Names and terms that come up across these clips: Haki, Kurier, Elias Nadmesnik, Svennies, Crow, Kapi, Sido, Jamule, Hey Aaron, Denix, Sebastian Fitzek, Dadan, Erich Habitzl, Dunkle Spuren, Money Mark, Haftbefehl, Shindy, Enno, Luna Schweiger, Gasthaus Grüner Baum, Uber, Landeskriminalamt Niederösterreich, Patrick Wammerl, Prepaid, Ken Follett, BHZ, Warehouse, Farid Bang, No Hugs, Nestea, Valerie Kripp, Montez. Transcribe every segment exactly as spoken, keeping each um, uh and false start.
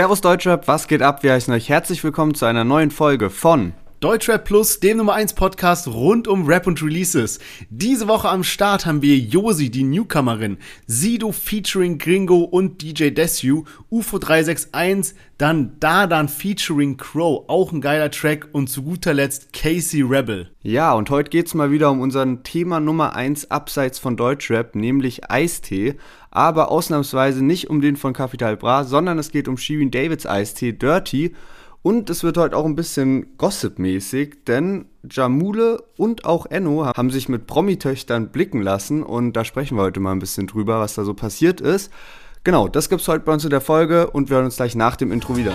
Servus Deutschrap, was geht ab? Wir heißen euch herzlich willkommen zu einer neuen Folge von Deutschrap Plus, dem Nummer eins Podcast rund um Rap und Releases. Diese Woche am Start haben wir Josi, die Newcomerin, Sido featuring Gringo und D J Desue, Ufo drei sechs eins, dann Dadan featuring Crow, auch ein geiler Track, und zu guter Letzt Casey Rebel. Ja, und heute geht's mal wieder um unseren Thema Nummer eins abseits von Deutschrap, nämlich Eistee. Aber ausnahmsweise nicht um den von Capital Bra, sondern es geht um Shirin Davids Eistee, Dirty. Und es wird heute auch ein bisschen Gossip-mäßig, denn Jamule und auch Enno haben sich mit Promi-Töchtern blicken lassen. Und da sprechen wir heute mal ein bisschen drüber, was da so passiert ist. Genau, das gibt's heute bei uns in der Folge und wir hören uns gleich nach dem Intro wieder.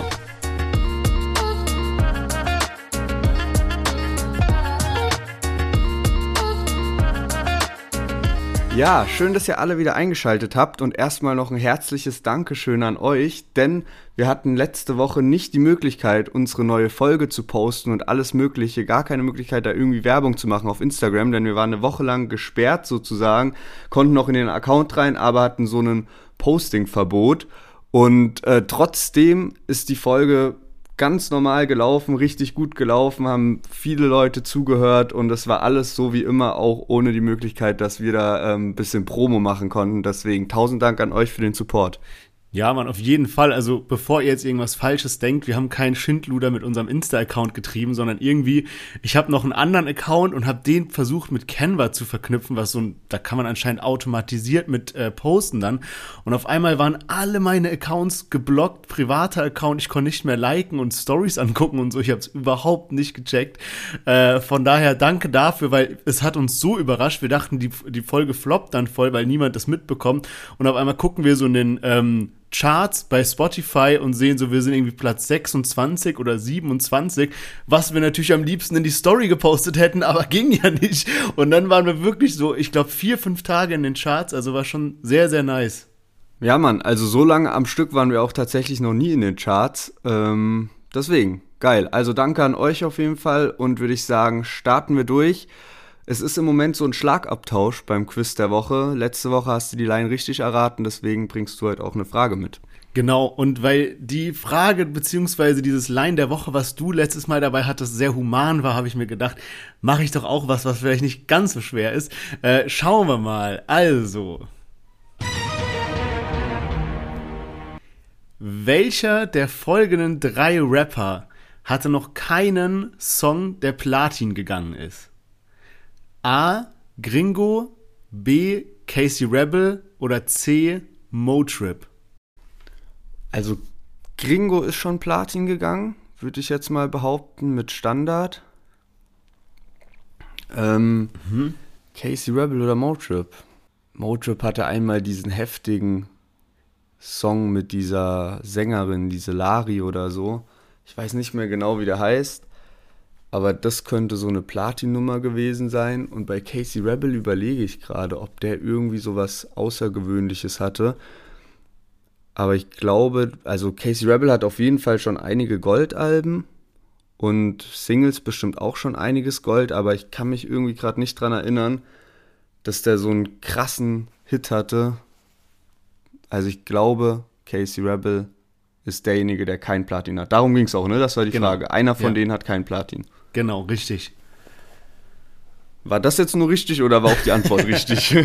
Ja, schön, dass ihr alle wieder eingeschaltet habt und erstmal noch ein herzliches Dankeschön an euch, denn wir hatten letzte Woche nicht die Möglichkeit, unsere neue Folge zu posten und alles Mögliche, gar keine Möglichkeit, da irgendwie Werbung zu machen auf Instagram, denn wir waren eine Woche lang gesperrt sozusagen, konnten noch in den Account rein, aber hatten so ein Posting-Verbot und äh, trotzdem ist die Folge ganz normal gelaufen, richtig gut gelaufen, haben viele Leute zugehört und das war alles so wie immer, auch ohne die Möglichkeit, dass wir da ähm, ein bisschen Promo machen konnten. Deswegen tausend Dank an euch für den Support. Ja, Mann, auf jeden Fall. Also bevor ihr jetzt irgendwas Falsches denkt, wir haben keinen Schindluder mit unserem Insta-Account getrieben, sondern irgendwie, ich habe noch einen anderen Account und habe den versucht mit Canva zu verknüpfen, was so ein, da kann man anscheinend automatisiert mit äh, posten dann. Und auf einmal waren alle meine Accounts geblockt, privater Account, ich konnte nicht mehr liken und Stories angucken und so, ich habe es überhaupt nicht gecheckt. Äh, von daher danke dafür, weil es hat uns so überrascht, wir dachten, die, die Folge floppt dann voll, weil niemand das mitbekommt. Und auf einmal gucken wir so in den ähm, Charts bei Spotify und sehen so, wir sind irgendwie Platz sechsundzwanzig oder siebenundzwanzig, was wir natürlich am liebsten in die Story gepostet hätten, aber ging ja nicht. Und dann waren wir wirklich so, ich glaube, vier, fünf Tage in den Charts, also war schon sehr, sehr nice. Ja, Mann, also so lange am Stück waren wir auch tatsächlich noch nie in den Charts, ähm, deswegen, geil. Also danke an euch auf jeden Fall und würde ich sagen, starten wir durch. Es ist im Moment so ein Schlagabtausch beim Quiz der Woche. Letzte Woche hast du die Line richtig erraten, deswegen bringst du halt auch eine Frage mit. Genau, und weil die Frage bzw. dieses Line der Woche, was du letztes Mal dabei hattest, sehr human war, habe ich mir gedacht, mache ich doch auch was, was vielleicht nicht ganz so schwer ist. Äh, schauen wir mal. Also, welcher der folgenden drei Rapper hatte noch keinen Song, der Platin gegangen ist? A. Gringo, B. Casey Rebel oder C. Mo Trip? Also Gringo ist schon Platin gegangen, würde ich jetzt mal behaupten, mit Standard. Ähm, mhm. Casey Rebel oder Mo Trip? Mo Trip hatte einmal diesen heftigen Song mit dieser Sängerin, diese Lari oder so. Ich weiß nicht mehr genau, wie der heißt. Aber das könnte so eine Platin-Nummer gewesen sein. Und bei Casey Rebel überlege ich gerade, ob der irgendwie so was Außergewöhnliches hatte. Aber ich glaube, also Casey Rebel hat auf jeden Fall schon einige Goldalben und Singles bestimmt auch schon einiges Gold. Aber ich kann mich irgendwie gerade nicht dran erinnern, dass der so einen krassen Hit hatte. Also ich glaube, Casey Rebel ist derjenige, der kein Platin hat. Darum ging es auch, ne? Das war die genau. Frage. Einer von ja. denen hat kein Platin. Genau, richtig. War das jetzt nur richtig oder war auch die Antwort richtig?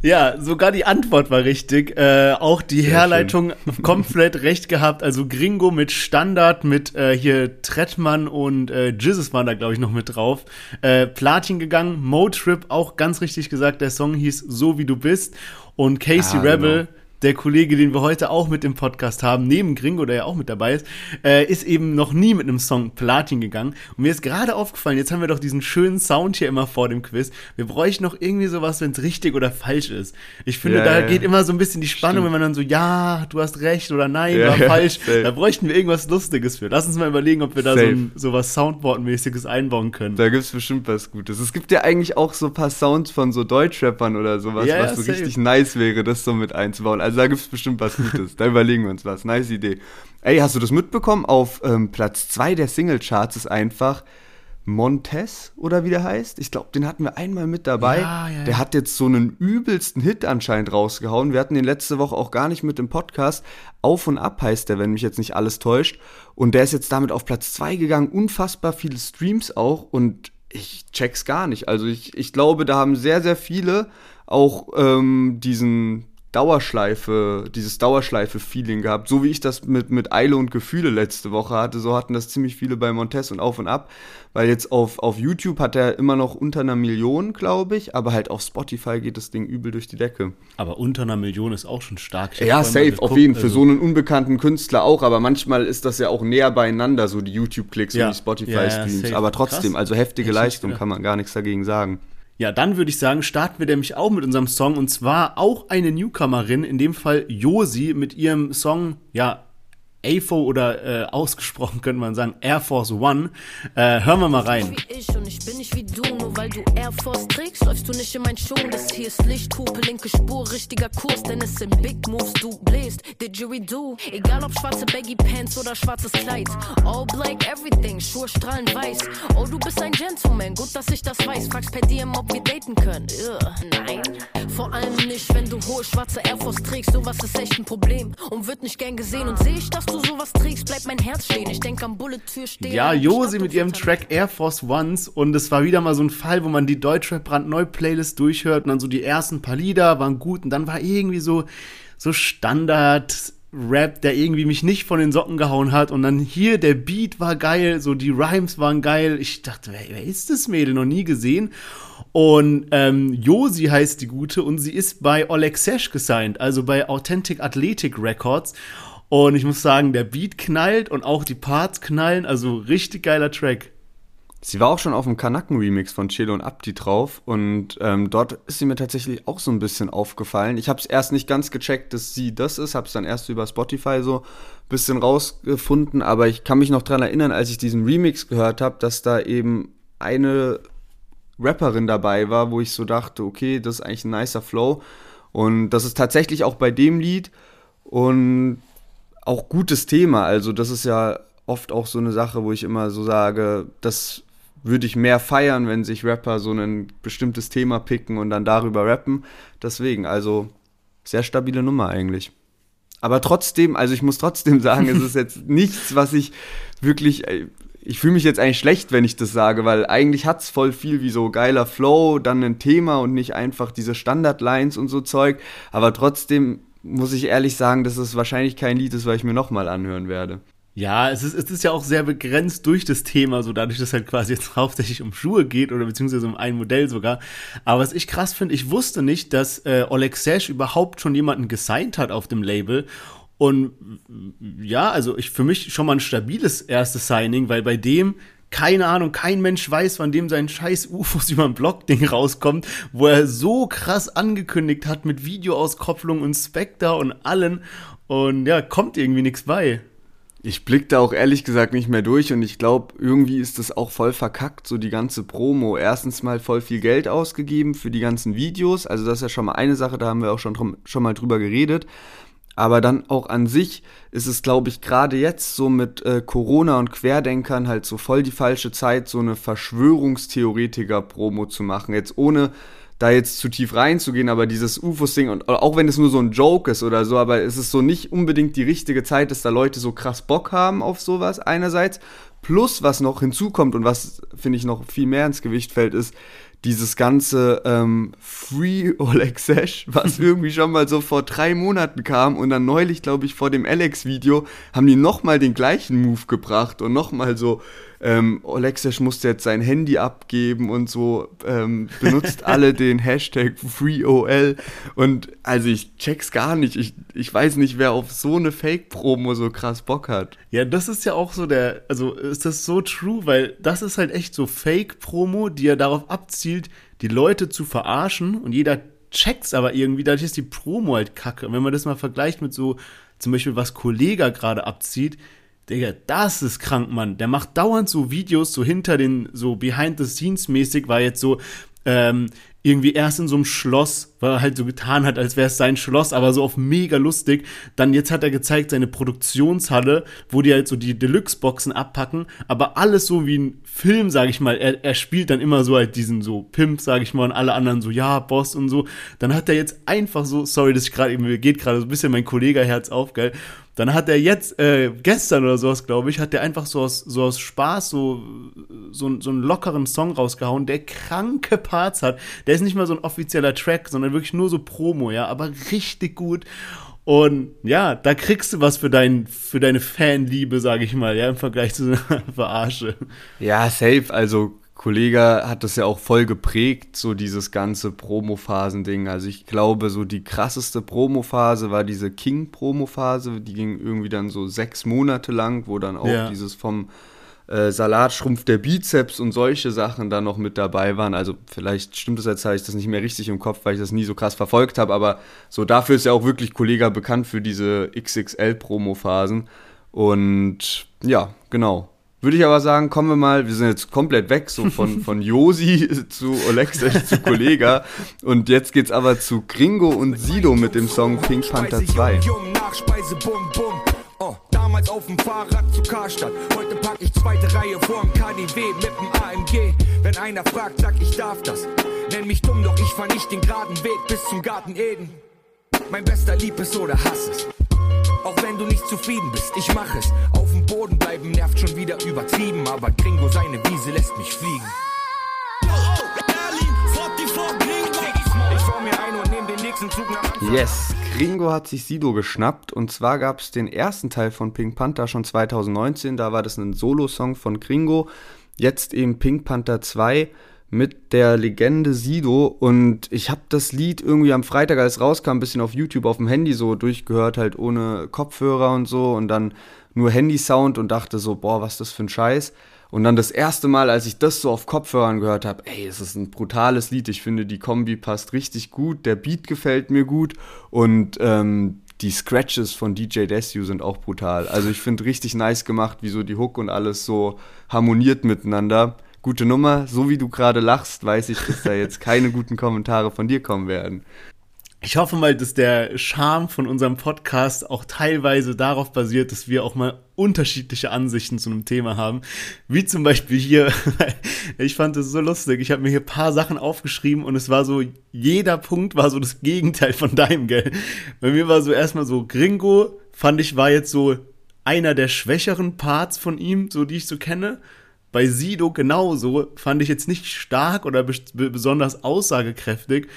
Ja, sogar die Antwort war richtig. Äh, auch die Sehr Herleitung komplett recht gehabt. Also Gringo mit Standard, mit äh, hier Trettmann und äh, Jizzes waren da, glaube ich, noch mit drauf. Äh, Platin gegangen, Mo Trip, auch ganz richtig gesagt. Der Song hieß So wie du bist. Und Casey ah, Rebel... Genau. Der Kollege, den wir heute auch mit dem Podcast haben, neben Gringo, der ja auch mit dabei ist, äh, ist eben noch nie mit einem Song Platin gegangen. Und mir ist gerade aufgefallen, jetzt haben wir doch diesen schönen Sound hier immer vor dem Quiz. Wir bräuchten noch irgendwie sowas, wenn es richtig oder falsch ist. Ich finde, ja, da ja. geht immer so ein bisschen die Spannung, Stimmt. wenn man dann so, ja, du hast recht oder nein, ja, war falsch. Ja, da bräuchten wir irgendwas Lustiges für. Lass uns mal überlegen, ob wir da safe. so, ein, so was Soundboard-mäßiges einbauen können. Da gibt es bestimmt was Gutes. Es gibt ja eigentlich auch so ein paar Sounds von so Deutschrappern oder sowas, ja, was ja, so safe. richtig nice wäre, das so mit einzubauen. Also da gibt es bestimmt was Gutes. Da überlegen wir uns was. Nice Idee. Ey, hast du das mitbekommen? Auf ähm, Platz zwei der Singlecharts ist einfach Montez oder wie der heißt. Ich glaube, den hatten wir einmal mit dabei. Ja, ja, ja. Der hat jetzt so einen übelsten Hit anscheinend rausgehauen. Wir hatten den letzte Woche auch gar nicht mit im Podcast. Auf und Ab heißt der, wenn mich jetzt nicht alles täuscht. Und der ist jetzt damit auf Platz zwei gegangen. Unfassbar viele Streams auch. Und ich check's gar nicht. Also ich, ich glaube, da haben sehr, sehr viele auch ähm, diesen Dauerschleife, dieses Dauerschleife-Feeling gehabt. So wie ich das mit, mit Eile und Gefühle letzte Woche hatte, so hatten das ziemlich viele bei Montez und Auf und Ab, weil jetzt auf, auf YouTube hat er immer noch unter einer Million, glaube ich, aber halt auf Spotify geht das Ding übel durch die Decke. Aber unter einer Million ist auch schon stark. Ja, safe, auf jeden Fall, für so einen unbekannten Künstler auch, aber manchmal ist das ja auch näher beieinander, so die YouTube-Klicks ja. und die Spotify-Streams, ja, ja, aber trotzdem, krass. Also heftige Echt, Leistung, ja. kann man gar nichts dagegen sagen. Ja, dann würde ich sagen, starten wir nämlich auch mit unserem Song, und zwar auch eine Newcomerin, in dem Fall Josi, mit ihrem Song, ja, A F O oder äh, ausgesprochen könnte man sagen Air Force One. Äh, hören wir mal rein. Wie ich und ich bin nicht wie du, nur weil du Air Force trägst, läufst du nicht in meinen Schuhen. Das hier ist Lichthupe, linke Spur, richtiger Kurs, denn es sind Big Moves, du bläst, Didgeridoo. Egal ob schwarze Baggy Pants oder schwarzes Kleid, all black everything, Schuhe strahlen weiß. Oh, du bist ein Gentleman, gut, dass ich das weiß. Fragst per D M, ob wir daten können. Ugh, nein, vor allem nicht, wenn du hohe schwarze Air Force trägst, sowas ist echt ein Problem und wird nicht gern gesehen. Und sehe ich, dass du sowas trägst, bleibt mein Herz stehen. Ich denk am Bullet-Tür stehen. Ja, Josi mit ihrem Track Air Force Ones, und es war wieder mal so ein Fall, wo man die Deutschrap brandneu-Playlist durchhört und dann so die ersten paar Lieder waren gut und dann war irgendwie so, so Standard Rap, der irgendwie mich nicht von den Socken gehauen hat, und dann hier, der Beat war geil, so die Rhymes waren geil. Ich dachte, wer, wer ist das Mädel? Noch nie gesehen. Und ähm, Josi heißt die Gute und sie ist bei Olexesh gesigned, also bei Authentic Athletic Records. Und ich muss sagen, der Beat knallt und auch die Parts knallen, also richtig geiler Track. Sie war auch schon auf dem Kanaken-Remix von Chelo und Abdi drauf, und ähm, dort ist sie mir tatsächlich auch so ein bisschen aufgefallen. Ich habe es erst nicht ganz gecheckt, dass sie das ist, habe es dann erst über Spotify so ein bisschen rausgefunden, aber ich kann mich noch dran erinnern, als ich diesen Remix gehört habe, dass da eben eine Rapperin dabei war, wo ich so dachte, okay, das ist eigentlich ein nicer Flow, und das ist tatsächlich auch bei dem Lied und auch gutes Thema, also das ist ja oft auch so eine Sache, wo ich immer so sage, das würde ich mehr feiern, wenn sich Rapper so ein bestimmtes Thema picken und dann darüber rappen. Deswegen, also sehr stabile Nummer eigentlich. Aber trotzdem, also ich muss trotzdem sagen, es ist jetzt nichts, was ich wirklich, ich fühle mich jetzt eigentlich schlecht, wenn ich das sage, weil eigentlich hat es voll viel wie so geiler Flow, dann ein Thema und nicht einfach diese Standardlines und so Zeug, aber trotzdem muss ich ehrlich sagen, dass es wahrscheinlich kein Lied ist, weil ich mir nochmal anhören werde. Ja, es ist, es ist ja auch sehr begrenzt durch das Thema, so dadurch, dass halt quasi jetzt hauptsächlich um Schuhe geht oder beziehungsweise um ein Modell sogar. Aber was ich krass finde, ich wusste nicht, dass äh, Olexesh überhaupt schon jemanden gesigned hat auf dem Label. Und ja, also ich für mich schon mal ein stabiles erstes Signing, weil bei dem, keine Ahnung, kein Mensch weiß, wann dem sein scheiß Ufos über ein Blog-Ding rauskommt, wo er so krass angekündigt hat mit Videoauskopplung und Spectre und allen, und ja, kommt irgendwie nichts bei. Ich blick da auch ehrlich gesagt nicht mehr durch, und ich glaube, irgendwie ist das auch voll verkackt, so die ganze Promo. Erstens mal voll viel Geld ausgegeben für die ganzen Videos, also das ist ja schon mal eine Sache, da haben wir auch schon, drum, schon mal drüber geredet. Aber dann auch an sich ist es, glaube ich, gerade jetzt so mit äh, Corona und Querdenkern halt so voll die falsche Zeit, so eine Verschwörungstheoretiker-Promo zu machen. Jetzt ohne da jetzt zu tief reinzugehen, aber dieses U F O-Ding, und auch wenn es nur so ein Joke ist oder so, aber es ist so nicht unbedingt die richtige Zeit, dass da Leute so krass Bock haben auf sowas einerseits. Plus, was noch hinzukommt und was, finde ich, noch viel mehr ins Gewicht fällt, ist dieses ganze ähm, Free Olexesh, was irgendwie schon mal so vor drei Monaten kam, und dann neulich, glaube ich, vor dem Alex-Video haben die nochmal den gleichen Move gebracht und nochmal so, ähm, Olexesh musste jetzt sein Handy abgeben und so, ähm, benutzt alle den Hashtag FreeOL, und also ich check's gar nicht, ich, ich weiß nicht, wer auf so eine Fake-Promo so krass Bock hat. Ja, das ist ja auch so der, also ist das so true, weil das ist halt echt so Fake-Promo, die ja darauf abzieht, die Leute zu verarschen, und jeder checkt's aber irgendwie, dadurch ist die Promo halt kacke. Und wenn man das mal vergleicht mit so, zum Beispiel was Kollegah gerade abzieht, Digga, das ist krank, Mann. Der macht dauernd so Videos, so hinter den, so Behind-the-Scenes-mäßig, war jetzt so, ähm, irgendwie erst in so einem Schloss, weil er halt so getan hat, als wäre es sein Schloss, aber so auf mega lustig. Dann jetzt hat er gezeigt seine Produktionshalle, wo die halt so die Deluxe-Boxen abpacken, aber alles so wie ein Film, sag ich mal. Er, er spielt dann immer so halt diesen so Pimp, sag ich mal, und alle anderen so, ja, Boss und so. Dann hat er jetzt einfach so, sorry, dass ich gerade, mir geht gerade so ein bisschen mein Kollegah-Herz auf, geil. Dann hat er jetzt, äh, gestern oder sowas, glaube ich, hat er einfach so aus, so aus Spaß so, so, so einen lockeren Song rausgehauen, der kranke Parts hat. Der ist nicht mal so ein offizieller Track, sondern wirklich nur so Promo, ja, aber richtig gut. Und ja, da kriegst du was für, dein, für deine Fanliebe, sage ich mal, ja, im Vergleich zu einer Verarsche. Ja, safe, also Kollegah hat das ja auch voll geprägt, so dieses ganze Promophasending. Also ich glaube, so die krasseste Promophase war diese King-Promophase, die ging irgendwie dann so sechs Monate lang, wo dann auch ja. dieses vom äh, Salat schrumpft der Bizeps und solche Sachen dann noch mit dabei waren. Also vielleicht stimmt das jetzt, habe ich das nicht mehr richtig im Kopf, weil ich das nie so krass verfolgt habe, aber so dafür ist ja auch wirklich Kollegah bekannt, für diese X X L-Promophasen. Und ja, genau. Würde ich aber sagen, kommen wir mal, wir sind jetzt komplett weg, so von, von Josi zu Olexesh zu Kollegah. Und jetzt geht's aber zu Gringo und Sido mit dem Song Pink Panther zwei. Damals auf dem Fahrrad zu Karstadt, heute pack ich zweite Reihe vorm K D W mit dem A M G. Wenn einer fragt, sag ich darf das, nenn mich dumm, doch ich fahr nicht den geraden Weg bis zum Garten Eden. Mein bester Lieb ist oder Hass ist. Auch wenn du nicht zufrieden bist, ich mach es. Auf dem Boden bleiben nervt schon wieder übertrieben, aber Gringo seine Wiese lässt mich fliegen. Yes, Gringo hat sich Sido geschnappt, und zwar gab es den ersten Teil von Pink Panther schon zwanzig neunzehn, da war das ein Solo-Song von Gringo, jetzt eben Pink Panther zwei mit der Legende Sido, und ich habe das Lied irgendwie am Freitag, als es rauskam, ein bisschen auf YouTube auf dem Handy so durchgehört, halt ohne Kopfhörer und so und dann nur Handy-Sound und dachte so, boah, was ist das für ein Scheiß. Und dann das erste Mal, als ich das so auf Kopfhörern gehört habe, ey, es ist ein brutales Lied, ich finde, die Kombi passt richtig gut, der Beat gefällt mir gut und ähm, die Scratches von D J Desue sind auch brutal. Also ich finde richtig nice gemacht, wie so die Hook und alles so harmoniert miteinander. Gute Nummer, so wie du gerade lachst, weiß ich, dass da jetzt keine guten Kommentare von dir kommen werden. Ich hoffe mal, dass der Charme von unserem Podcast auch teilweise darauf basiert, dass wir auch mal unterschiedliche Ansichten zu einem Thema haben. Wie zum Beispiel hier, ich fand das so lustig, ich habe mir hier ein paar Sachen aufgeschrieben und es war so, jeder Punkt war so das Gegenteil von deinem, gell? Bei mir war so erstmal so, Gringo, fand ich, war jetzt so einer der schwächeren Parts von ihm, so die ich so kenne. Bei Sido genauso, fand ich jetzt nicht stark oder be- besonders aussagekräftig.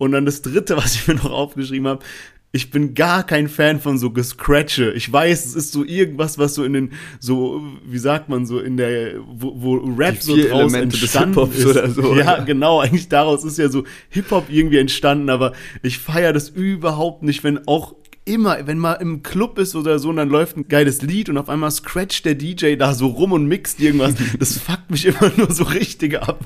Und dann das dritte, was ich mir noch aufgeschrieben habe, ich bin gar kein Fan von so Gescratche. Ich weiß, es ist so irgendwas, was so in den, so, wie sagt man, so in der, wo, wo Rap so draus entstanden ist. Oder so, ja, oder? Genau, eigentlich daraus ist ja so Hip-Hop irgendwie entstanden, aber ich feiere das überhaupt nicht, wenn auch immer, wenn man im Club ist oder so und dann läuft ein geiles Lied und auf einmal scratcht der D J da so rum und mixt irgendwas. Das fuckt mich immer nur so richtig ab.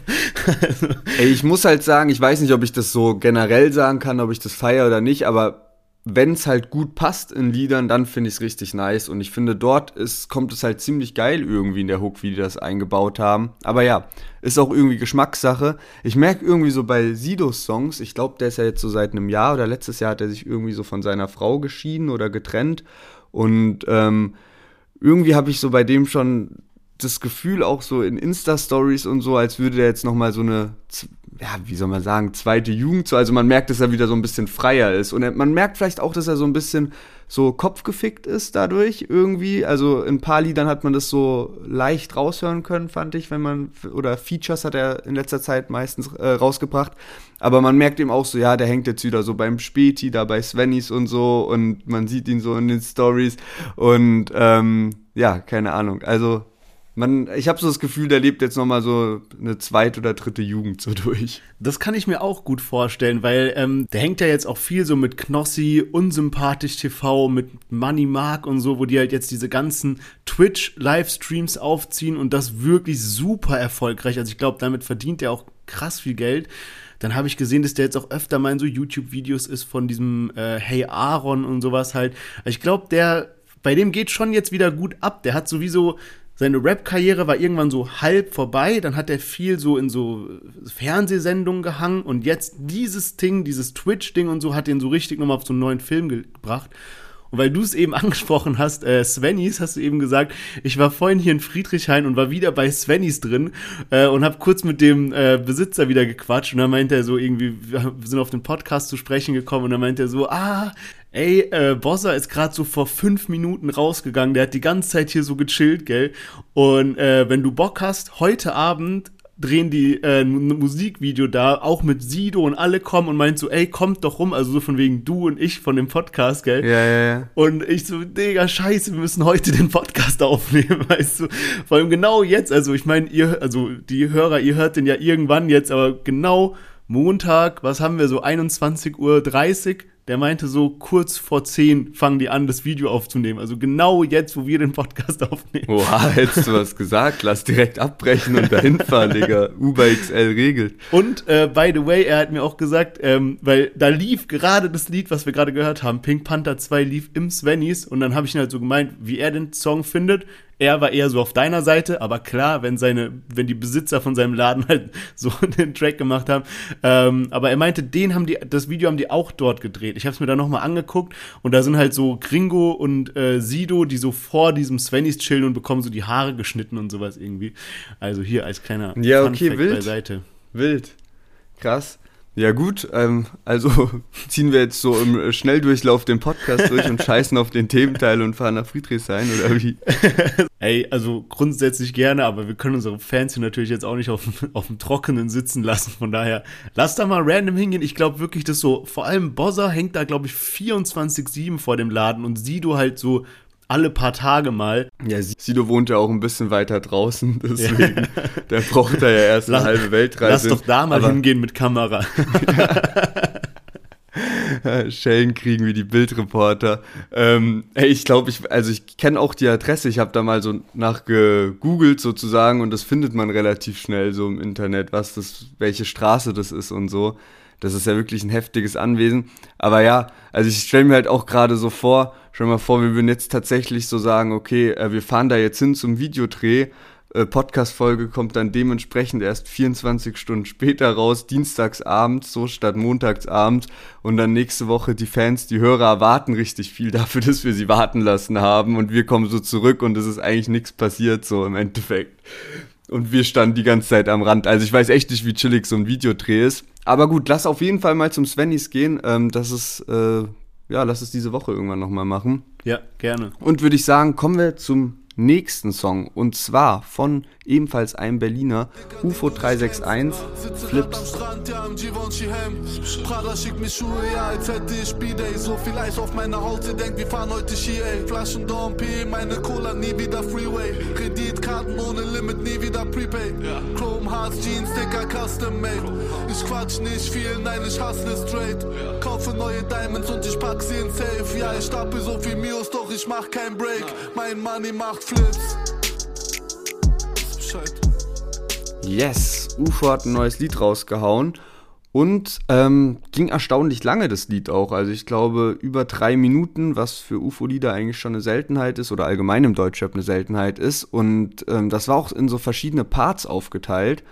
Also. Ey, ich muss halt sagen, ich weiß nicht, ob ich das so generell sagen kann, ob ich das feiere oder nicht, aber wenn es halt gut passt in Liedern, dann finde ich es richtig nice. Und ich finde, dort ist, kommt es halt ziemlich geil irgendwie in der Hook, wie die das eingebaut haben. Aber ja, ist auch irgendwie Geschmackssache. Ich merke irgendwie so bei Sidos Songs, ich glaube, der ist ja jetzt so seit einem Jahr oder letztes Jahr hat er sich irgendwie so von seiner Frau geschieden oder getrennt. Und ähm, irgendwie habe ich so bei dem schon das Gefühl, auch so in Insta-Stories und so, als würde der jetzt nochmal so eine, ja, wie soll man sagen, zweite Jugend, also man merkt, dass er wieder so ein bisschen freier ist und man merkt vielleicht auch, dass er so ein bisschen so kopfgefickt ist dadurch irgendwie, also in ein paar Liedern hat man das so leicht raushören können, fand ich, wenn man, oder Features hat er in letzter Zeit meistens äh, rausgebracht, aber man merkt eben auch so, ja, der hängt jetzt wieder so beim Späti, da bei Svennies und so und man sieht ihn so in den Stories und ähm, ja, keine Ahnung, also Man, ich habe so das Gefühl, der lebt jetzt nochmal so eine zweite oder dritte Jugend so durch. Das kann ich mir auch gut vorstellen, weil ähm, der hängt ja jetzt auch viel so mit Knossi, Unsympathisch T V, mit Money Mark und so, wo die halt jetzt diese ganzen Twitch-Livestreams aufziehen und das wirklich super erfolgreich. Also ich glaube, damit verdient er auch krass viel Geld. Dann habe ich gesehen, dass der jetzt auch öfter mal in so YouTube-Videos ist von diesem äh, Hey Aaron und sowas halt. Ich glaube, der, bei dem geht schon jetzt wieder gut ab. Der hat sowieso, Seine Rap-Karriere war irgendwann so halb vorbei, dann hat er viel so in so Fernsehsendungen gehangen und jetzt dieses Ding, dieses Twitch-Ding und so hat ihn so richtig nochmal auf so einen neuen Film gebracht. Und weil du es eben angesprochen hast, äh, Svennies, hast du eben gesagt, ich war vorhin hier in Friedrichshain und war wieder bei Svennies drin äh, und habe kurz mit dem äh, Besitzer wieder gequatscht und dann meinte er so irgendwie, wir sind auf den Podcast zu sprechen gekommen und dann meinte er so, ah, ey, äh, Bossa ist gerade so vor fünf Minuten rausgegangen, der hat die ganze Zeit hier so gechillt, gell? Und äh, wenn du Bock hast, heute Abend drehen die äh, ein Musikvideo da, auch mit Sido und alle kommen und meint so, ey, kommt doch rum, also so von wegen du und ich von dem Podcast, gell? Ja, ja, ja. Und ich so, Digga, scheiße, wir müssen heute den Podcast aufnehmen, weißt du? Vor allem genau jetzt, also ich meine, ihr, also die Hörer, ihr hört den ja irgendwann jetzt, aber genau Montag, was haben wir, so einundzwanzig Uhr dreißig, der meinte so, kurz vor zehn fangen die an, das Video aufzunehmen. Also genau jetzt, wo wir den Podcast aufnehmen. Oha, hättest du was gesagt, lass direkt abbrechen und dahin fahren, Digga. Uber X L regelt. Und, äh, by the way, er hat mir auch gesagt, ähm, weil da lief gerade das Lied, was wir gerade gehört haben, Pink Panther zwei lief im Svennies und dann habe ich ihn halt so gemeint, wie er den Song findet. Er war eher so auf deiner Seite, aber klar, wenn seine, wenn die Besitzer von seinem Laden halt so den Track gemacht haben. Ähm, aber er meinte, den haben die, das Video haben die auch dort gedreht. Ich habe es mir dann nochmal angeguckt und da sind halt so Gringo und äh, Sido, die so vor diesem Svennies chillen und bekommen so die Haare geschnitten und sowas irgendwie. Also hier als kleiner ja, okay, Funfact wild. Beiseite. Wild, krass. Ja gut, ähm, also ziehen wir jetzt so im Schnelldurchlauf den Podcast durch und scheißen auf den Thementeil und fahren nach Friedrichshain oder wie? Ey, also grundsätzlich gerne, aber wir können unsere Fans hier natürlich jetzt auch nicht auf, auf dem Trockenen sitzen lassen, von daher lass da mal random hingehen. Ich glaube wirklich, dass so, vor allem Bossa hängt da glaube ich vierundzwanzig sieben vor dem Laden und Sido halt so alle paar Tage mal. Ja, Sido wohnt ja auch ein bisschen weiter draußen, deswegen, ja. Der braucht da ja erst eine lass, halbe Weltreise. Lass doch da mal aber hingehen mit Kamera. Ja. Schellen kriegen wie die Bildreporter. Ähm, ey, ich glaube, ich, also ich kenne auch die Adresse, ich habe da mal so nachgegoogelt sozusagen und das findet man relativ schnell so im Internet, was das, welche Straße das ist und so. Das ist ja wirklich ein heftiges Anwesen. Aber ja, also ich stelle mir halt auch gerade so vor, stell mal vor, wir würden jetzt tatsächlich so sagen, okay, wir fahren da jetzt hin zum Videodreh, Podcast-Folge kommt dann dementsprechend erst vierundzwanzig Stunden später raus, dienstagsabends, so statt montagsabends und dann nächste Woche die Fans, die Hörer erwarten richtig viel dafür, dass wir sie warten lassen haben und wir kommen so zurück und es ist eigentlich nichts passiert, so im Endeffekt. Und wir standen die ganze Zeit am Rand. Also ich weiß echt nicht, wie chillig so ein Videodreh ist. Aber gut, lass auf jeden Fall mal zum Svennies gehen. Ähm, das ist, äh, ja, lass es diese Woche irgendwann nochmal machen. Ja, gerne. Und würde ich sagen, kommen wir zum nächsten Song. Und zwar von ebenfalls einem Berliner, Ufo drei sechs eins, Flipps. Prada schickt mir Schuhe, ja, als hätte ich B-Day. So viel Eis auf meiner Haut, ihr denkt, wir fahren heute Ski, ey. Flaschen Dorn P, meine Cola, nie wieder Freeway. Kreditkarten ohne Limit, nie wieder Prepaid. Chrome Hearts, Jeans, Sticker, Custom Made. Ich quatsch nicht viel, nein, ich hassle straight. Kaufe neue Diamonds und ich pack sie in Safe. Ja, ich stapel so viel Mios, doch ich mach kein Break. Mein Money macht Flips. Yes, Ufo hat ein neues Lied rausgehauen und ähm, ging erstaunlich lange das Lied auch, also ich glaube über drei Minuten, was für Ufo-Lieder eigentlich schon eine Seltenheit ist oder allgemein im Deutschrap eine Seltenheit ist und ähm, das war auch in so verschiedene Parts aufgeteilt.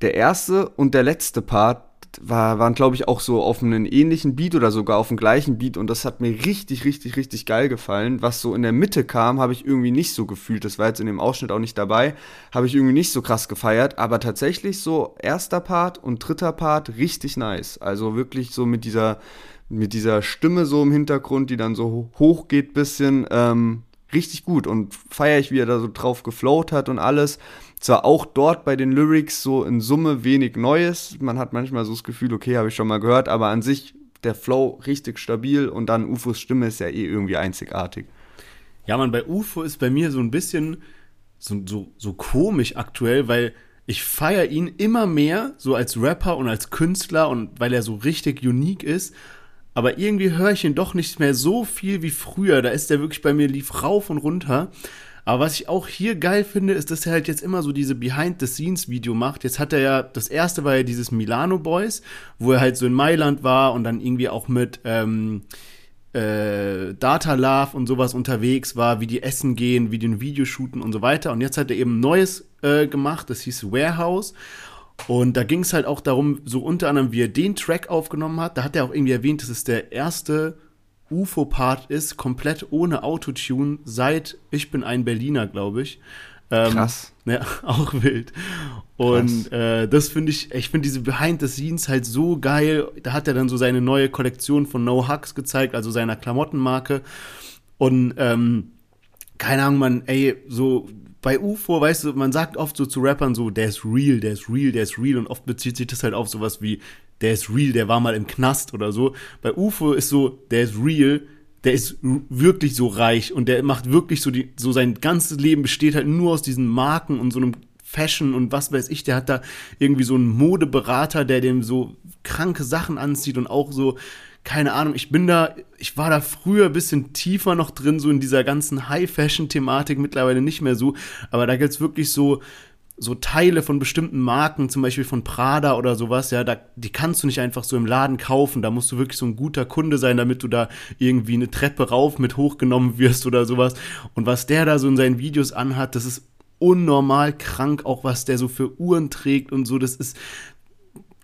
Der erste und der letzte Part war, waren glaube ich auch so auf einem ähnlichen Beat oder sogar auf dem gleichen Beat und das hat mir richtig, richtig, richtig geil gefallen. Was so in der Mitte kam, habe ich irgendwie nicht so gefühlt, das war jetzt in dem Ausschnitt auch nicht dabei, habe ich irgendwie nicht so krass gefeiert, aber tatsächlich so erster Part und dritter Part richtig nice, also wirklich so mit dieser, mit dieser Stimme so im Hintergrund, die dann so hoch geht bisschen, ähm, richtig gut und feiere ich, wie er da so drauf geflowt hat und alles. Zwar auch dort bei den Lyrics so in Summe wenig Neues, man hat manchmal so das Gefühl, okay, habe ich schon mal gehört, aber an sich der Flow richtig stabil und dann Ufos Stimme ist ja eh irgendwie einzigartig. Ja, man, bei Ufo ist bei mir so ein bisschen so, so, so komisch aktuell, weil ich feiere ihn immer mehr so als Rapper und als Künstler und weil er so richtig unique ist. Aber irgendwie höre ich ihn doch nicht mehr so viel wie früher. Da ist der wirklich bei mir, lief rauf und runter. Aber was ich auch hier geil finde, ist, dass er halt jetzt immer so diese Behind-the-Scenes-Video macht. Jetzt hat er ja, das erste war ja dieses Milano Boys, wo er halt so in Mailand war und dann irgendwie auch mit ähm, äh, Data Love und sowas unterwegs war, wie die essen gehen, wie den Video shooten und so weiter. Und jetzt hat er eben ein neues äh, gemacht, das hieß Warehouse. Und da ging es halt auch darum, so unter anderem, wie er den Track aufgenommen hat. Da hat er auch irgendwie erwähnt, dass es der erste UFO-Part ist, komplett ohne Autotune, seit Ich bin ein Berliner, glaube ich. Ähm, Krass. Ja, auch wild. Und äh, das finde ich, ich finde diese Behind-the-Scenes halt so geil. Da hat er dann so seine neue Kollektion von No Hugs gezeigt, also seiner Klamottenmarke. Und ähm, keine Ahnung, man, ey, so... Bei UFO, weißt du, man sagt oft so zu Rappern so, der ist real, der ist real, der ist real. Und oft bezieht sich das halt auf sowas wie, der ist real, der war mal im Knast oder so. Bei UFO ist so, der ist real, der ist r- wirklich so reich. Und der macht wirklich so, die, so sein ganzes Leben besteht halt nur aus diesen Marken und so einem Fashion und was weiß ich. Der hat da irgendwie so einen Modeberater, der dem so kranke Sachen anzieht und auch so, keine Ahnung, ich bin da, ich war da früher ein bisschen tiefer noch drin, so in dieser ganzen High-Fashion-Thematik, mittlerweile nicht mehr so, aber da gibt's wirklich so, so Teile von bestimmten Marken, zum Beispiel von Prada oder sowas, ja, da, die kannst du nicht einfach so im Laden kaufen, da musst du wirklich so ein guter Kunde sein, damit du da irgendwie eine Treppe rauf mit hochgenommen wirst oder sowas. Und was der da so in seinen Videos anhat, das ist unnormal krank, auch was der so für Uhren trägt und so, das ist...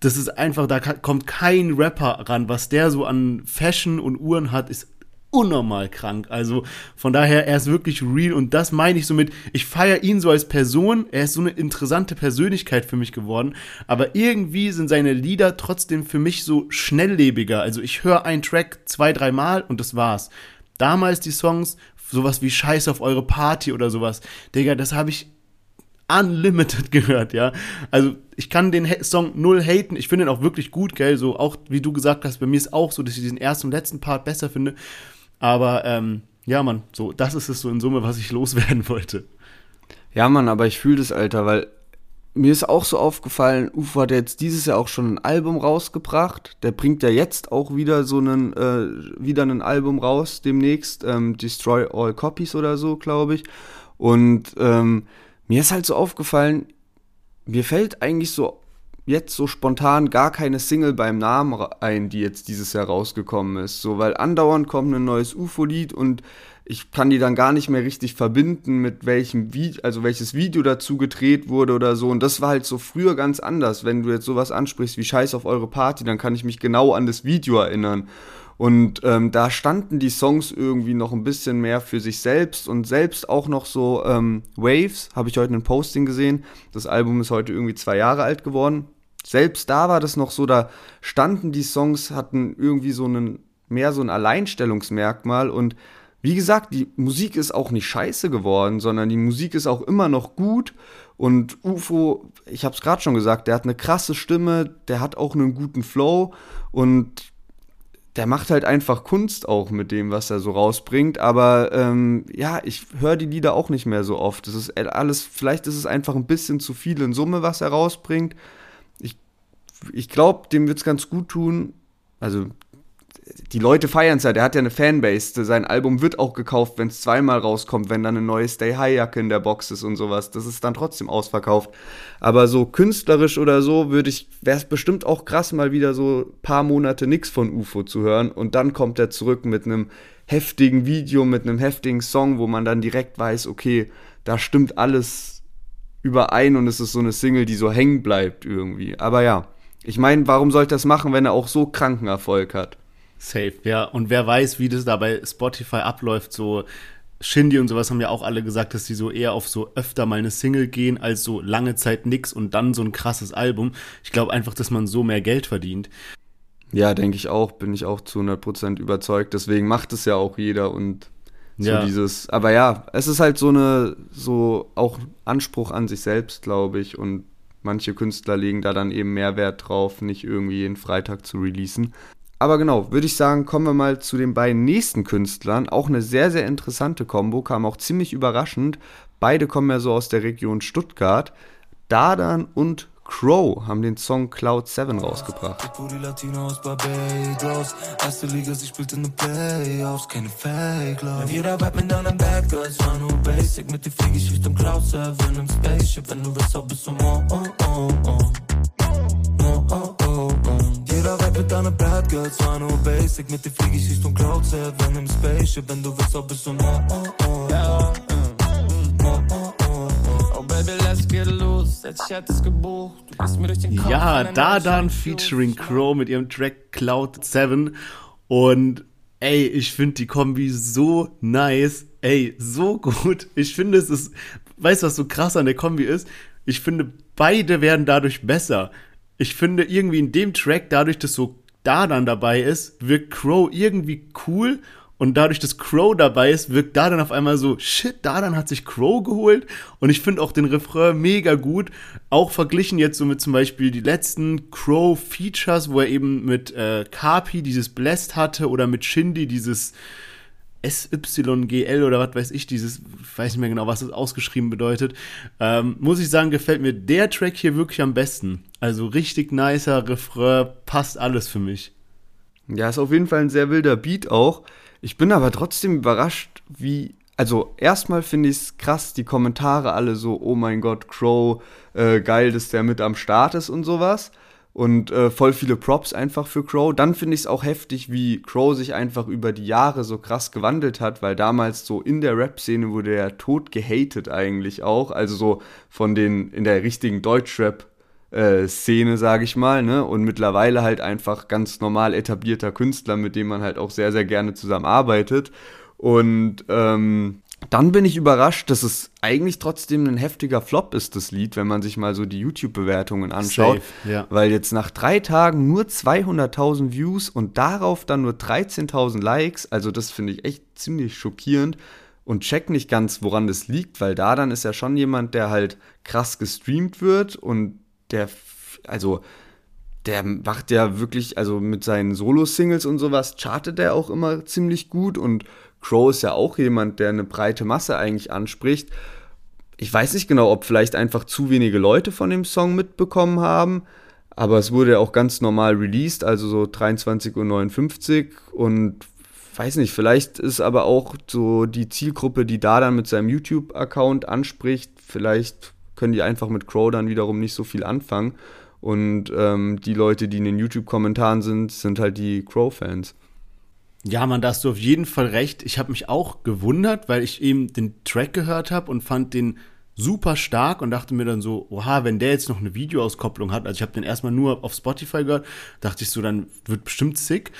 Das ist einfach, da kommt kein Rapper ran. Was der so an Fashion und Uhren hat, ist unnormal krank. Also von daher, er ist wirklich real. Und das meine ich so mit, ich feiere ihn so als Person. Er ist so eine interessante Persönlichkeit für mich geworden. Aber irgendwie sind seine Lieder trotzdem für mich so schnelllebiger. Also ich höre einen Track zwei, dreimal und das war's. Damals die Songs, sowas wie Scheiß auf eure Party oder sowas. Digga, das habe ich... unlimited gehört, ja. Also ich kann den ha- Song null haten, ich finde ihn auch wirklich gut, gell, so auch, wie du gesagt hast, bei mir ist auch so, dass ich diesen ersten und letzten Part besser finde, aber ähm, ja, Mann, so, das ist es so in Summe, was ich loswerden wollte. Ja, Mann, aber ich fühle das, Alter, weil mir ist auch so aufgefallen, Ufo hat jetzt dieses Jahr auch schon ein Album rausgebracht, der bringt ja jetzt auch wieder so einen, äh, wieder ein Album raus, demnächst, ähm, Destroy All Copies oder so, glaube ich, und, ähm, mir ist halt so aufgefallen, mir fällt eigentlich so jetzt so spontan gar keine Single beim Namen ein, die jetzt dieses Jahr rausgekommen ist. So, weil andauernd kommt ein neues UFO-Lied und ich kann die dann gar nicht mehr richtig verbinden mit welchem Video, also welches Video dazu gedreht wurde oder so. Und das war halt so früher ganz anders. Wenn du jetzt sowas ansprichst wie Scheiß auf eure Party, dann kann ich mich genau an das Video erinnern. Und ähm, da standen die Songs irgendwie noch ein bisschen mehr für sich selbst und selbst auch noch so ähm, Waves, habe ich heute ein Posting gesehen, das Album ist heute irgendwie zwei Jahre alt geworden, selbst da war das noch so, da standen die Songs, hatten irgendwie so einen, mehr so ein Alleinstellungsmerkmal und wie gesagt, die Musik ist auch nicht scheiße geworden, sondern die Musik ist auch immer noch gut und Ufo, ich habe es gerade schon gesagt, der hat eine krasse Stimme, der hat auch einen guten Flow und der macht halt einfach Kunst auch mit dem, was er so rausbringt, aber ähm, ja, ich höre die Lieder auch nicht mehr so oft. Das ist alles, vielleicht ist es einfach ein bisschen zu viel in Summe, was er rausbringt. Ich, ich glaube, dem wird es ganz gut tun. Also, die Leute feiern es ja, der hat ja eine Fanbase. Sein Album wird auch gekauft, wenn es zweimal rauskommt, wenn dann eine neue Stay-High-Jacke in der Box ist und sowas. Das ist dann trotzdem ausverkauft. Aber so künstlerisch oder so würde ich, wäre es bestimmt auch krass, mal wieder so ein paar Monate nichts von Ufo zu hören. Und dann kommt er zurück mit einem heftigen Video, mit einem heftigen Song, wo man dann direkt weiß, okay, da stimmt alles überein und es ist so eine Single, die so hängen bleibt irgendwie. Aber ja, ich meine, warum soll ich das machen, wenn er auch so kranken Erfolg hat? Safe, ja. Und wer weiß, wie das da bei Spotify abläuft, so Shindy und sowas haben ja auch alle gesagt, dass die so eher auf so öfter mal eine Single gehen, als so lange Zeit nix und dann so ein krasses Album. Ich glaube einfach, dass man so mehr Geld verdient. Ja, denke ich auch, bin ich auch zu hundert Prozent überzeugt, deswegen macht es ja auch jeder und so ja. Dieses, aber ja, es ist halt so eine, so auch Anspruch an sich selbst, glaube ich, und manche Künstler legen da dann eben mehr Wert drauf, nicht irgendwie jeden Freitag zu releasen. Aber genau, würde ich sagen, kommen wir mal zu den beiden nächsten Künstlern. Auch eine sehr, sehr interessante Kombo, kam auch ziemlich überraschend. Beide kommen ja so aus der Region Stuttgart. Dadan und Crow haben den Song Cloud sieben rausgebracht. mit deiner Bad Girl, zwar nur basic. Mit dir flieg ich Richtung Cloud, zählt wenn im Spaceship. Wenn du willst, auch bist du ein Oh-Oh-Oh. Ja, oh-Oh-Oh. Oh, baby, let's get loose. Jetzt ich hätte es gebucht. Du bist mir durch den Kopf. Ja, Dadan featuring Crow mit ihrem Track Cloud seven. Und ey, ich finde die Kombi so nice. Ey, so gut. Ich finde, es ist... Weißt du, was so krass an der Kombi ist? Ich finde, beide werden dadurch besser. Ich finde irgendwie in dem Track, dadurch, dass so Dadan dabei ist, wirkt Crow irgendwie cool. Und dadurch, dass Crow dabei ist, wirkt Dadan auf einmal so, shit, Dadan hat sich Crow geholt. Und ich finde auch den Refrain mega gut. Auch verglichen jetzt so mit zum Beispiel die letzten Crow-Features, wo er eben mit äh, Kapi dieses Blessed hatte oder mit Shindy dieses S Y G L oder was weiß ich, dieses, weiß nicht mehr genau, was das ausgeschrieben bedeutet, ähm, muss ich sagen, gefällt mir der Track hier wirklich am besten. Also richtig nicer Refrain, passt alles für mich. Ja, ist auf jeden Fall ein sehr wilder Beat auch. Ich bin aber trotzdem überrascht, wie, also erstmal finde ich es krass, die Kommentare alle so, oh mein Gott, Crow, äh, geil, dass der mit am Start ist und sowas. Und äh, voll viele Props einfach für Crow. Dann finde ich es auch heftig, wie Crow sich einfach über die Jahre so krass gewandelt hat, weil damals so in der Rap-Szene wurde er tot gehatet eigentlich auch. Also so von den, in der richtigen Deutschrap-Szene, äh, sage ich mal, ne? Und mittlerweile halt einfach ganz normal etablierter Künstler, mit dem man halt auch sehr, sehr gerne zusammenarbeitet. Und ähm, dann bin ich überrascht, dass es eigentlich trotzdem ein heftiger Flop ist, das Lied, wenn man sich mal so die YouTube-Bewertungen anschaut. Safe, ja. Weil jetzt nach drei Tagen nur zweihunderttausend Views und darauf dann nur dreizehntausend Likes. Also das finde ich echt ziemlich schockierend und check nicht ganz, woran das liegt, weil Dadan ist ja schon jemand, der halt krass gestreamt wird und der, also... Der macht ja wirklich, also mit seinen Solo-Singles und sowas, chartet er auch immer ziemlich gut. Und Crow ist ja auch jemand, der eine breite Masse eigentlich anspricht. Ich weiß nicht genau, ob vielleicht einfach zu wenige Leute von dem Song mitbekommen haben. Aber es wurde ja auch ganz normal released, also so dreiundzwanzig Uhr neunundfünfzig. Und weiß nicht, vielleicht ist aber auch so die Zielgruppe, die Dadan mit seinem YouTube-Account anspricht, vielleicht können die einfach mit Crow dann wiederum nicht so viel anfangen. Und ähm, die Leute, die in den YouTube-Kommentaren sind, sind halt die Crow-Fans. Ja, man, da hast du auf jeden Fall recht. Ich habe mich auch gewundert, weil ich eben den Track gehört habe und fand den super stark und dachte mir dann so, oha, wenn der jetzt noch eine Videoauskopplung hat, also ich habe den erstmal nur auf Spotify gehört, dachte ich so, dann wird bestimmt sick.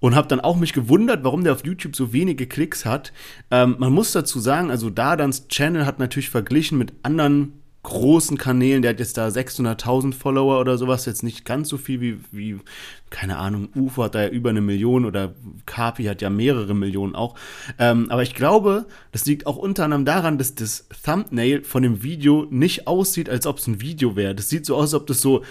Und habe dann auch mich gewundert, warum der auf YouTube so wenige Klicks hat. Ähm, man muss dazu sagen, also Dadans Channel hat natürlich verglichen mit anderen großen Kanälen, der hat jetzt da sechshunderttausend Follower oder sowas, jetzt nicht ganz so viel wie, wie keine Ahnung, Ufo hat da ja über eine Million oder Kapi hat ja mehrere Millionen auch, ähm, aber ich glaube, das liegt auch unter anderem daran, dass das Thumbnail von dem Video nicht aussieht, als ob es ein Video wäre. Das sieht so aus, als ob das so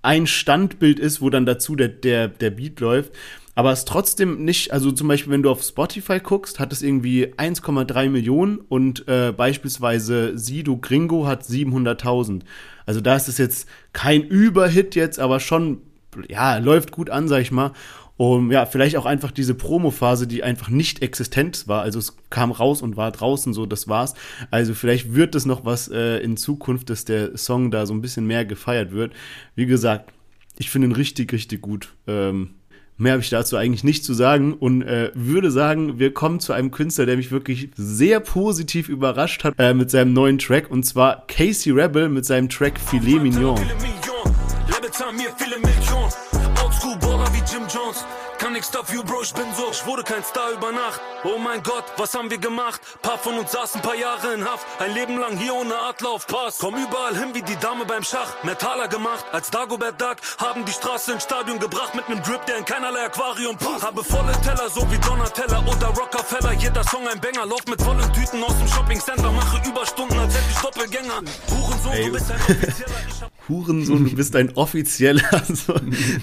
ein Standbild ist, wo dann dazu der, der, der Beat läuft. Aber es trotzdem nicht, also zum Beispiel, wenn du auf Spotify guckst, hat es irgendwie eins Komma drei Millionen und äh, beispielsweise Sido Gringo hat siebenhunderttausend. Also da ist es jetzt kein Überhit jetzt, aber schon, ja, läuft gut an, sag ich mal. Und ja, vielleicht auch einfach diese Promo-Phase, die einfach nicht existent war. Also es kam raus und war draußen so, das war's. Also vielleicht wird es noch was äh, in Zukunft, dass der Song da so ein bisschen mehr gefeiert wird. Wie gesagt, ich finde ihn richtig, richtig gut. Ähm, Mehr habe ich dazu eigentlich nicht zu sagen und äh, würde sagen, wir kommen zu einem Künstler, der mich wirklich sehr positiv überrascht hat äh, mit seinem neuen Track, und zwar Casey Rebel mit seinem Track Filet Mignon. Ey. Hurensohn, du bist ein Offizieller. So,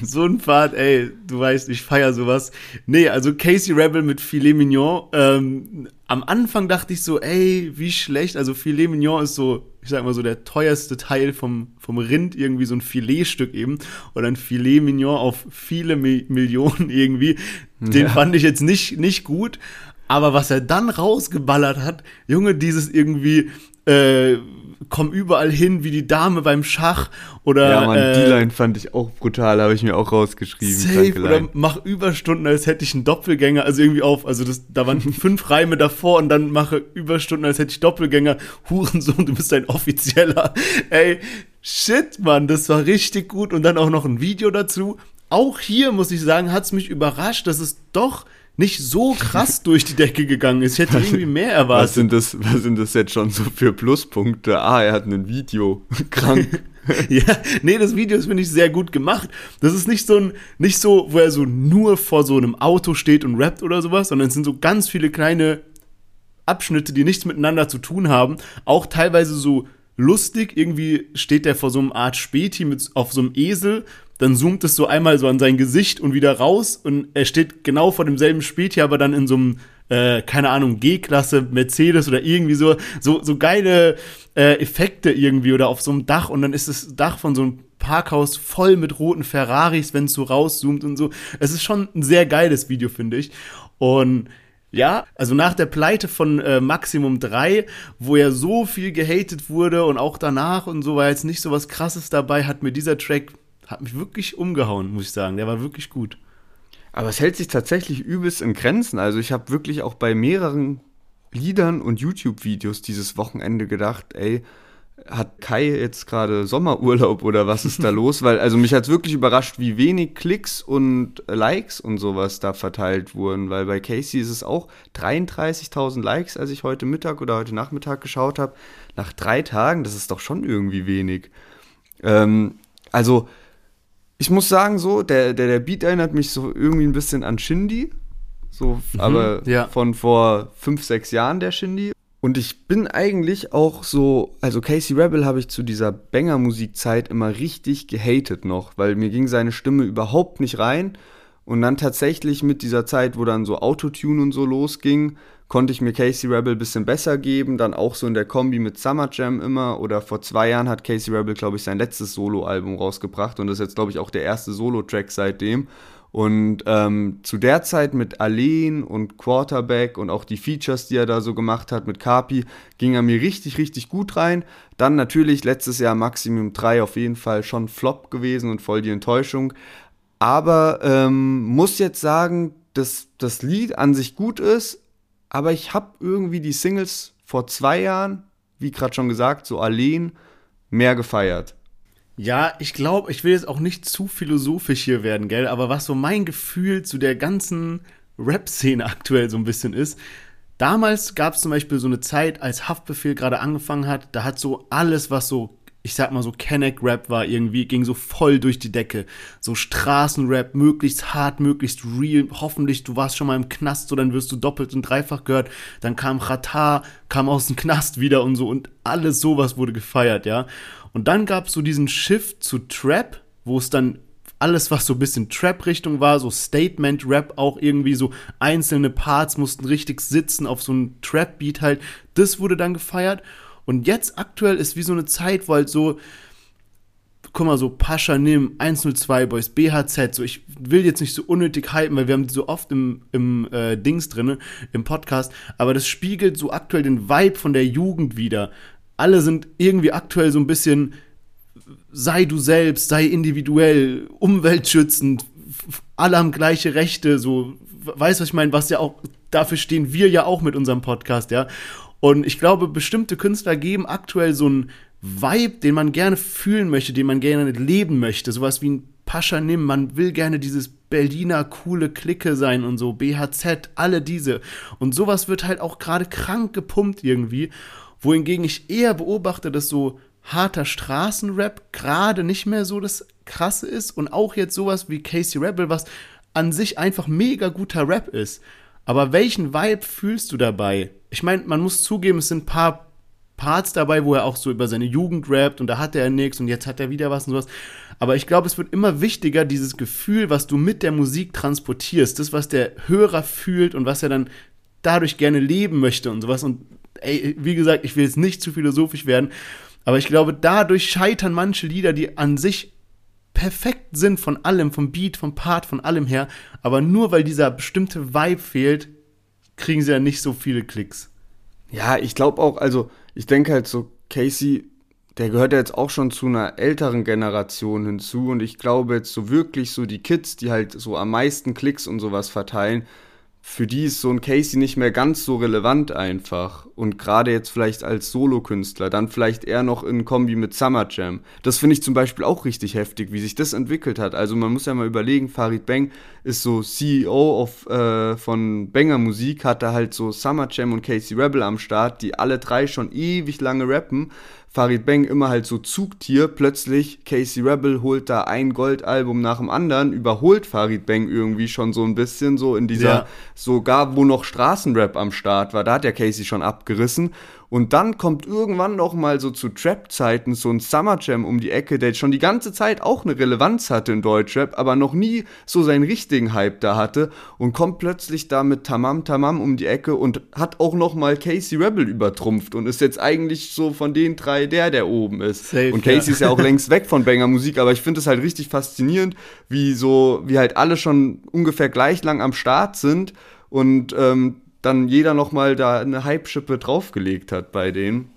so ein Part, ey, du weißt, ich feier sowas. Nee, also Casey Rebel mit Filet Mignon. Ähm, am Anfang dachte ich so, ey, wie schlecht. Also Filet Mignon ist so, ich sag mal so, der teuerste Teil vom, vom Rind, irgendwie so ein Filetstück eben. Oder ein Filet Mignon auf viele Mi- Millionen irgendwie. Den ja. fand ich jetzt nicht, nicht gut. Aber was er dann rausgeballert hat, Junge, dieses irgendwie äh, komm überall hin wie die Dame beim Schach. Oder, ja, Mann, äh, die Line fand ich auch brutal, habe ich mir auch rausgeschrieben. Safe, oder mach Überstunden, als hätte ich einen Doppelgänger, also irgendwie auf, also das, da waren fünf Reime davor und dann mache Überstunden, als hätte ich Doppelgänger. Hurensohn, du bist ein Offizieller. Ey, shit, Mann, das war richtig gut. Und dann auch noch ein Video dazu. Auch hier, muss ich sagen, hat es mich überrascht, dass es doch nicht so krass durch die Decke gegangen ist. Ich hätte was, irgendwie mehr erwartet. Was sind, das, was sind das jetzt schon so für Pluspunkte? Ah, er hat ein Video. Krank. Ja, nee, das Video ist, finde ich, sehr gut gemacht. Das ist nicht so, ein, nicht so, wo er so nur vor so einem Auto steht und rappt oder sowas, sondern es sind so ganz viele kleine Abschnitte, die nichts miteinander zu tun haben. Auch teilweise so lustig. Irgendwie steht er vor so einer Art Späti mit, auf so einem Esel. Dann zoomt es so einmal so an sein Gesicht und wieder raus und er steht genau vor demselben Späti, aber dann in so einem, äh, keine Ahnung, G-Klasse, Mercedes oder irgendwie so, so, so geile äh, Effekte irgendwie oder auf so einem Dach und dann ist das Dach von so einem Parkhaus voll mit roten Ferraris, wenn es so rauszoomt und so. Es ist schon ein sehr geiles Video, finde ich. Und ja, also nach der Pleite von äh, Maximum drei, wo ja so viel gehatet wurde und auch danach und so war jetzt nicht so was Krasses dabei, hat mir dieser Track... hat mich wirklich umgehauen, muss ich sagen. Der war wirklich gut. Aber es hält sich tatsächlich übelst in Grenzen. Also ich habe wirklich auch bei mehreren Liedern und YouTube-Videos dieses Wochenende gedacht, ey, hat Kai jetzt gerade Sommerurlaub oder was ist da los? Weil, also mich hat es wirklich überrascht, wie wenig Klicks und Likes und sowas da verteilt wurden. Weil bei Casey ist es auch dreiunddreißigtausend Likes, als ich heute Mittag oder heute Nachmittag geschaut habe. Nach drei Tagen, das ist doch schon irgendwie wenig. Ähm, also ich muss sagen, so, der, der, der Beat erinnert mich so irgendwie ein bisschen an Shindy. So, mhm, aber ja. Von vor fünf, sechs Jahren der Shindy. Und ich bin eigentlich auch so, also Casey Rebel habe ich zu dieser Banger-Musikzeit immer richtig gehatet noch, weil mir ging seine Stimme überhaupt nicht rein. Und dann tatsächlich mit dieser Zeit, wo dann so Autotune und so losging, konnte ich mir Casey Rebel ein bisschen besser geben. Dann auch so in der Kombi mit Summer Jam immer. Oder vor zwei Jahren hat Casey Rebel, glaube ich, sein letztes Solo-Album rausgebracht. Und das ist jetzt, glaube ich, auch der erste Solo-Track seitdem. Und ähm, zu der Zeit mit Alain und Quarterback und auch die Features, die er da so gemacht hat mit Kapi, ging er mir richtig, richtig gut rein. Dann natürlich letztes Jahr Maximum drei auf jeden Fall schon Flop gewesen und voll die Enttäuschung. Aber ähm, muss jetzt sagen, dass das Lied an sich gut ist, aber ich habe irgendwie die Singles vor zwei Jahren, wie gerade schon gesagt, so allein mehr gefeiert. Ja, ich glaube, ich will jetzt auch nicht zu philosophisch hier werden, gell? Aber was so mein Gefühl zu der ganzen Rap-Szene aktuell so ein bisschen ist, damals gab es zum Beispiel so eine Zeit, als Haftbefehl gerade angefangen hat, da hat so alles, was so, ich sag mal so, Kenneck-Rap war irgendwie, ging so voll durch die Decke. So Straßenrap, möglichst hart, möglichst real, hoffentlich, du warst schon mal im Knast, so dann wirst du doppelt und dreifach gehört. Dann kam Ratar, kam aus dem Knast wieder und so und alles sowas wurde gefeiert, ja. Und dann gab's so diesen Shift zu Trap, wo es dann alles, was so ein bisschen Trap-Richtung war, so Statement-Rap auch irgendwie, so einzelne Parts mussten richtig sitzen auf so einen Trap-Beat halt, das wurde dann gefeiert. Und jetzt aktuell ist wie so eine Zeit, wo halt so, guck mal, so Pacha Nim, hundertzwei Boys, B H Z, so ich will jetzt nicht so unnötig hypen, weil wir haben die so oft im, im äh, Dings drin, im Podcast, aber das spiegelt so aktuell den Vibe von der Jugend wieder. Alle sind irgendwie aktuell so ein bisschen, sei du selbst, sei individuell, umweltschützend, alle haben gleiche Rechte, so, weißt du, was ich meine, was ja auch, dafür stehen wir ja auch mit unserem Podcast, ja. Und ich glaube, bestimmte Künstler geben aktuell so einen Vibe, den man gerne fühlen möchte, den man gerne leben möchte. Sowas wie ein Pacha Nim, man will gerne dieses Berliner coole Clique sein und so, B H Z, alle diese. Und sowas wird halt auch gerade krank gepumpt irgendwie. Wohingegen ich eher beobachte, dass so harter Straßenrap gerade nicht mehr so das Krasse ist. Und auch jetzt sowas wie Casey Rebel, was an sich einfach mega guter Rap ist. Aber welchen Vibe fühlst du dabei? Ich meine, man muss zugeben, es sind ein paar Parts dabei, wo er auch so über seine Jugend rappt und da hatte er nichts und jetzt hat er wieder was und sowas. Aber ich glaube, es wird immer wichtiger, dieses Gefühl, was du mit der Musik transportierst, das, was der Hörer fühlt und was er dann dadurch gerne leben möchte und sowas. Und ey, wie gesagt, ich will jetzt nicht zu philosophisch werden, aber ich glaube, dadurch scheitern manche Lieder, die an sich perfekt sind von allem, vom Beat, vom Part, von allem her, aber nur weil dieser bestimmte Vibe fehlt, kriegen sie ja nicht so viele Klicks. Ja, ich glaube auch, also ich denke halt so, Casey, der gehört ja jetzt auch schon zu einer älteren Generation hinzu und ich glaube jetzt so wirklich so die Kids, die halt so am meisten Klicks und sowas verteilen, für die ist so ein Casey nicht mehr ganz so relevant einfach und gerade jetzt vielleicht als Solokünstler, dann vielleicht eher noch in Kombi mit Summer Jam. Das finde ich zum Beispiel auch richtig heftig, wie sich das entwickelt hat. Also man muss ja mal überlegen, Farid Bang ist so C E O of, äh, von Banger Musik, hat da halt so Summer Jam und Casey Rebel am Start, die alle drei schon ewig lange rappen. Farid Bang immer halt so Zugtier, plötzlich Casey Rebel holt da ein Goldalbum nach dem anderen, überholt Farid Bang irgendwie schon so ein bisschen so in dieser, ja. sogar wo noch Straßenrap am Start war, da hat ja Casey schon abgerissen. Und dann kommt irgendwann noch mal so zu Trap-Zeiten so ein Summer Jam um die Ecke, der schon die ganze Zeit auch eine Relevanz hatte in Deutschrap, aber noch nie so seinen richtigen Hype da hatte und kommt plötzlich da mit Tamam Tamam um die Ecke und hat auch noch mal Casey Rebel übertrumpft und ist jetzt eigentlich so von den drei der, der oben ist. Safe, und Casey ja. ist ja auch längst weg von Banger Musik, aber ich finde es halt richtig faszinierend, wie so, wie halt alle schon ungefähr gleich lang am Start sind und ähm, dann jeder nochmal da eine Hype-Schippe draufgelegt hat bei denen.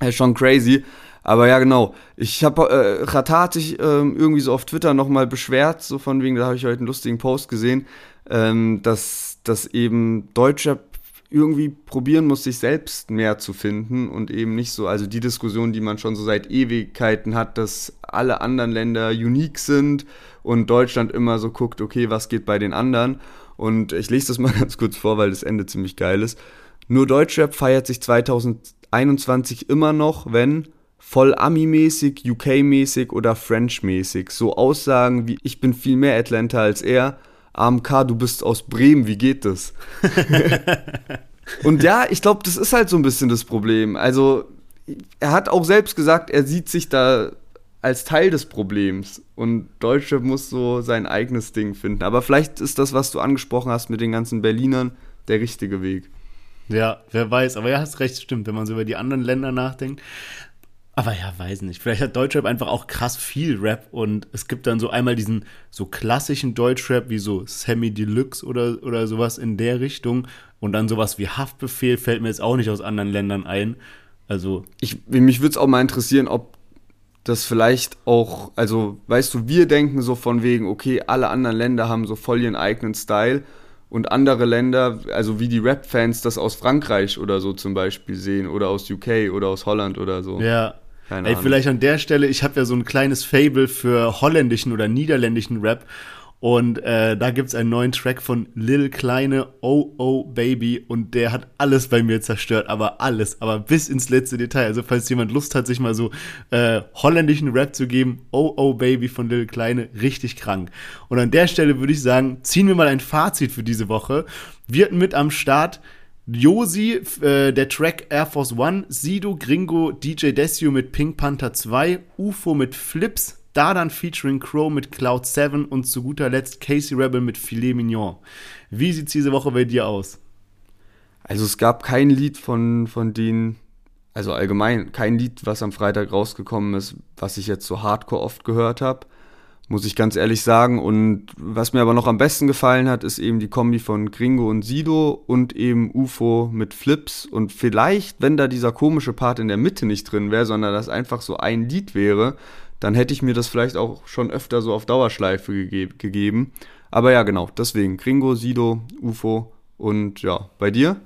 Das ist schon crazy. Aber ja, genau. Ich habe, äh, Rata hat sich äh, irgendwie so auf Twitter nochmal beschwert, so von wegen, da habe ich heute einen lustigen Post gesehen, ähm, dass, dass eben Deutschrap irgendwie probieren muss, sich selbst mehr zu finden und eben nicht so, also die Diskussion, die man schon so seit Ewigkeiten hat, dass alle anderen Länder unique sind und Deutschland immer so guckt, okay, was geht bei den anderen? Und ich lese das mal ganz kurz vor, weil das Ende ziemlich geil ist. Nur Deutschrap feiert sich zwanzig einundzwanzig immer noch, wenn voll Ami-mäßig, U K-mäßig oder French-mäßig. So Aussagen wie, ich bin viel mehr Atlanta als er, A M K, du bist aus Bremen, wie geht das? Und ja, ich glaube, das ist halt so ein bisschen das Problem. Also er hat auch selbst gesagt, er sieht sich da als Teil des Problems und Deutschrap muss so sein eigenes Ding finden. Aber vielleicht ist das, was du angesprochen hast mit den ganzen Berlinern, der richtige Weg. Ja, wer weiß, aber ja, hast recht, stimmt, wenn man so über die anderen Länder nachdenkt. Aber ja, weiß nicht, vielleicht hat Deutschrap einfach auch krass viel Rap und es gibt dann so einmal diesen so klassischen Deutschrap wie so Semi-Deluxe oder, oder sowas in der Richtung und dann sowas wie Haftbefehl fällt mir jetzt auch nicht aus anderen Ländern ein. Also ich, mich würde es auch mal interessieren, ob das vielleicht auch, also weißt du, wir denken so von wegen, okay, alle anderen Länder haben so voll ihren eigenen Style und andere Länder, also wie die Rap-Fans das aus Frankreich oder so zum Beispiel sehen oder aus U K oder aus Holland oder so. Ja, keine Ey, Ahnung. Vielleicht an der Stelle, ich habe ja so ein kleines Fable für holländischen oder niederländischen Rap und äh, da gibt's einen neuen Track von Lil Kleine, Oh Oh Baby, und der hat alles bei mir zerstört, aber alles, aber bis ins letzte Detail. Also falls jemand Lust hat, sich mal so äh, holländischen Rap zu geben, Oh Oh Baby von Lil Kleine, richtig krank. Und an der Stelle würde ich sagen, ziehen wir mal ein Fazit für diese Woche. Wir hatten mit am Start Josi, äh, der Track Air Force One, Sido, Gringo, D J Desue mit Pink Panther zwei, Ufo mit Flipps, Dadan featuring Crow mit Cloud sieben und zu guter Letzt Casey Rebel mit Filet Mignon. Wie sieht's diese Woche bei dir aus? Also es gab kein Lied von, von denen, also allgemein kein Lied, was am Freitag rausgekommen ist, was ich jetzt so hardcore oft gehört habe, muss ich ganz ehrlich sagen. Und was mir aber noch am besten gefallen hat, ist eben die Kombi von Gringo und Sido und eben Ufo mit Flipps. Und vielleicht, wenn da dieser komische Part in der Mitte nicht drin wäre, sondern das einfach so ein Lied wäre, dann hätte ich mir das vielleicht auch schon öfter so auf Dauerschleife gege- gegeben. Aber ja, genau, deswegen Gringo, Sido, Ufo und ja, bei dir?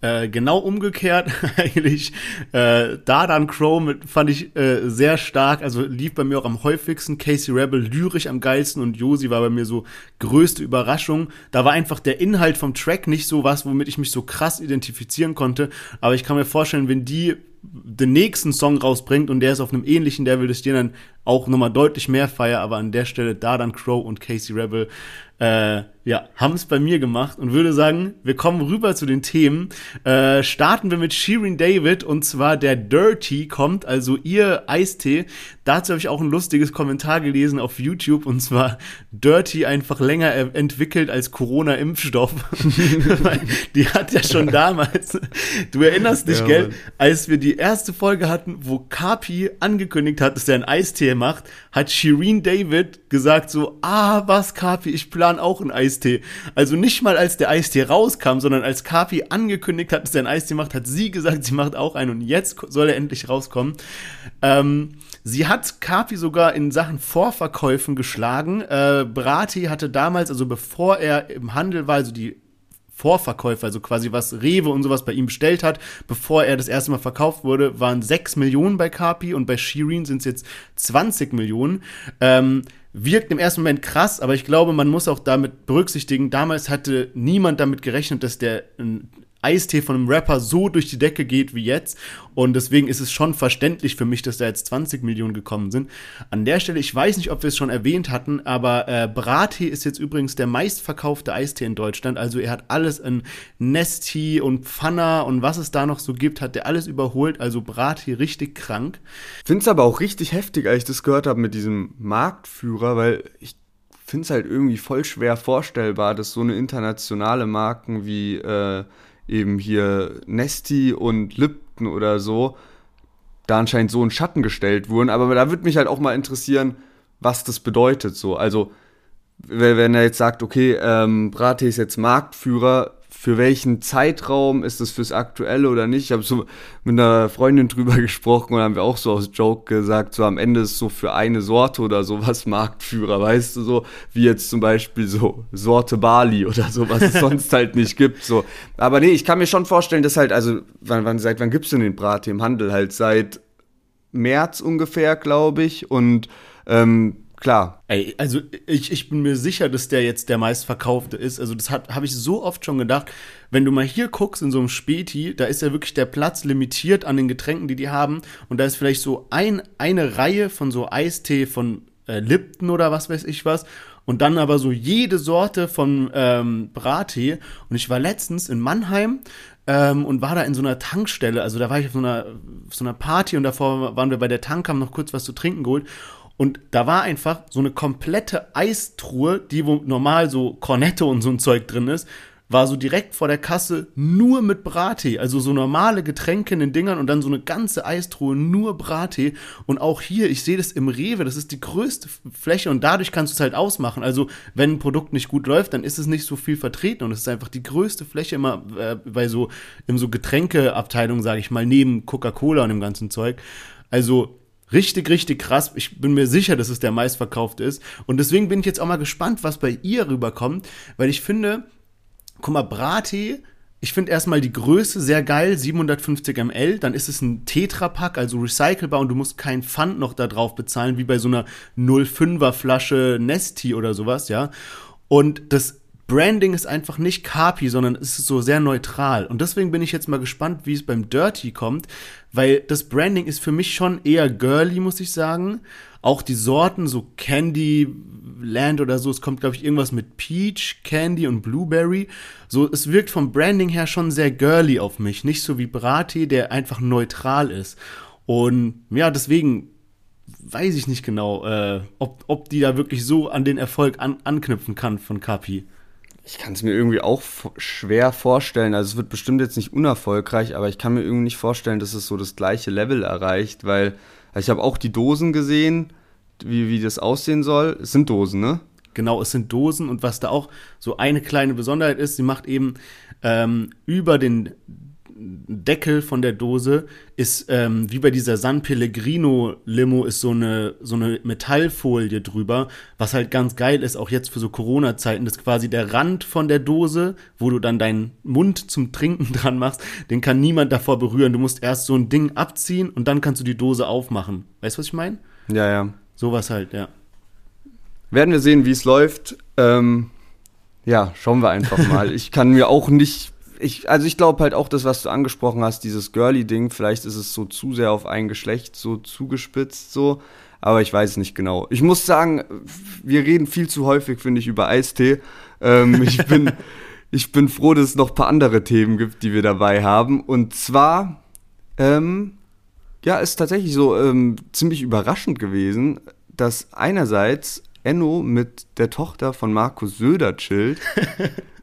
Äh, genau umgekehrt eigentlich. Äh, Dadan Crow mit, fand ich äh, sehr stark, also lief bei mir auch am häufigsten. Casey Rebel lyrisch am geilsten und Josi war bei mir so größte Überraschung. Da war einfach der Inhalt vom Track nicht so was, womit ich mich so krass identifizieren konnte. Aber ich kann mir vorstellen, wenn die den nächsten Song rausbringt und der ist auf einem ähnlichen Level, dass ich den dann auch nochmal deutlich mehr feier, aber an der Stelle Dadan Crow und Casey Rebel äh, ja, haben es bei mir gemacht und würde sagen, wir kommen rüber zu den Themen. Äh, starten wir mit Shirin David und zwar der Dirty kommt, also ihr Eistee. Dazu habe ich auch ein lustiges Kommentar gelesen auf YouTube und zwar Dirty einfach länger entwickelt als Corona-Impfstoff. Die hat ja schon damals, du erinnerst dich, ja, gell, als wir die erste Folge hatten, wo Kapi angekündigt hat, dass er ein Eistee macht, hat Shirin David gesagt so, ah, was, Kapi, ich plan auch einen Eistee. Also nicht mal als der Eistee rauskam, sondern als Kapi angekündigt hat, dass er einen Eistee macht, hat sie gesagt, sie macht auch einen und jetzt soll er endlich rauskommen. Ähm, sie hat Kapi sogar in Sachen Vorverkäufen geschlagen. Äh, Bratee hatte damals, also bevor er im Handel war, also die Vorverkäufer, also quasi was Rewe und sowas bei ihm bestellt hat, bevor er das erste Mal verkauft wurde, waren sechs Millionen bei Kapi und bei Shirin sind es jetzt zwanzig Millionen. Ähm, wirkt im ersten Moment krass, aber ich glaube, man muss auch damit berücksichtigen, damals hatte niemand damit gerechnet, dass der ein Eistee von einem Rapper so durch die Decke geht wie jetzt und deswegen ist es schon verständlich für mich, dass da jetzt zwanzig Millionen gekommen sind. An der Stelle, ich weiß nicht, ob wir es schon erwähnt hatten, aber äh, Bratee ist jetzt übrigens der meistverkaufte Eistee in Deutschland, also er hat alles in Nestea und Pfanna und was es da noch so gibt, hat der alles überholt, also Bratee richtig krank. Ich finde es aber auch richtig heftig, als ich das gehört habe mit diesem Marktführer, weil ich finde es halt irgendwie voll schwer vorstellbar, dass so eine internationale Marken wie äh, eben hier Nestea und Lipton oder so, da anscheinend so in Schatten gestellt wurden. Aber da würde mich halt auch mal interessieren, was das bedeutet so. Also, wenn er jetzt sagt, okay, ähm, Bratee ist jetzt Marktführer, für welchen Zeitraum ist das fürs Aktuelle oder nicht? Ich habe so mit einer Freundin drüber gesprochen und haben wir auch so aus Joke gesagt, so am Ende ist so für eine Sorte oder sowas Marktführer, weißt du, so wie jetzt zum Beispiel so Sorte Bali oder so, was es sonst halt nicht gibt. So. Aber nee, ich kann mir schon vorstellen, dass halt, also wann, wann, seit wann gibt es denn den Bratee im Handel? Halt seit März ungefähr, glaube ich, und ähm, klar. Ey, also ich, ich bin mir sicher, dass der jetzt der meistverkaufte ist. Also das habe ich so oft schon gedacht. Wenn du mal hier guckst in so einem Späti, da ist ja wirklich der Platz limitiert an den Getränken, die die haben. Und da ist vielleicht so ein, eine Reihe von so Eistee von äh, Lipton oder was weiß ich was. Und dann aber so jede Sorte von ähm, Bratee. Und ich war letztens in Mannheim ähm, und war da in so einer Tankstelle. Also da war ich auf so einer, auf so einer Party und davor waren wir bei der Tank, haben noch kurz was zu trinken geholt. Und da war einfach so eine komplette Eistruhe, die wo normal so Kornetto und so ein Zeug drin ist, war so direkt vor der Kasse nur mit Bratee. Also so normale Getränke in den Dingern und dann so eine ganze Eistruhe, nur Bratee. Und auch hier, ich sehe das im Rewe, das ist die größte Fläche und dadurch kannst du es halt ausmachen. Also wenn ein Produkt nicht gut läuft, dann ist es nicht so viel vertreten und es ist einfach die größte Fläche immer äh, bei so, in so Getränkeabteilungen, sage ich mal, neben Coca-Cola und dem ganzen Zeug. Also richtig, richtig krass. Ich bin mir sicher, dass es der meistverkaufte ist. Und deswegen bin ich jetzt auch mal gespannt, was bei ihr rüberkommt. Weil ich finde, guck mal, Bratee, ich finde erstmal die Größe sehr geil, siebenhundertfünfzig Milliliter. Dann ist es ein Tetrapack, also recycelbar. Und du musst keinen Pfand noch da drauf bezahlen, wie bei so einer null Komma fünfer Flasche Nestea oder sowas, ja. Und das Branding ist einfach nicht Kapi, sondern es ist so sehr neutral. Und deswegen bin ich jetzt mal gespannt, wie es beim Dirty kommt, weil das Branding ist für mich schon eher girly, muss ich sagen. Auch die Sorten, so Candy Land oder so, es kommt, glaube ich, irgendwas mit Peach, Candy und Blueberry. So, es wirkt vom Branding her schon sehr girly auf mich, nicht so wie Bratee, der einfach neutral ist. Und ja, deswegen weiß ich nicht genau, äh, ob, ob die da wirklich so an den Erfolg an, anknüpfen kann von Kapi. Ich kann es mir irgendwie auch f- schwer vorstellen, also es wird bestimmt jetzt nicht unerfolgreich, aber ich kann mir irgendwie nicht vorstellen, dass es so das gleiche Level erreicht, weil also ich habe auch die Dosen gesehen, wie, wie das aussehen soll. Es sind Dosen, ne? Genau, es sind Dosen und was da auch so eine kleine Besonderheit ist, sie macht eben ähm, über den Deckel von der Dose ist, ähm, wie bei dieser San Pellegrino-Limo, ist so eine, so eine Metallfolie drüber, was halt ganz geil ist, auch jetzt für so Corona-Zeiten, dass quasi der Rand von der Dose, wo du dann deinen Mund zum Trinken dran machst, den kann niemand davor berühren. Du musst erst so ein Ding abziehen und dann kannst du die Dose aufmachen. Weißt du, was ich meine? Ja, ja. Sowas halt, ja. Werden wir sehen, wie es läuft. Ähm, ja, schauen wir einfach mal. Ich kann mir auch nicht... Ich, also ich glaube halt auch das, was du angesprochen hast, dieses Girly-Ding, vielleicht ist es so zu sehr auf ein Geschlecht so zugespitzt so, aber ich weiß nicht genau. Ich muss sagen, wir reden viel zu häufig, finde ich, über Eistee. Ähm, ich, bin, ich bin froh, dass es noch ein paar andere Themen gibt, die wir dabei haben. Und zwar, ähm, ja, ist tatsächlich so ähm, ziemlich überraschend gewesen, dass einerseits Enno mit der Tochter von Markus Söder chillt.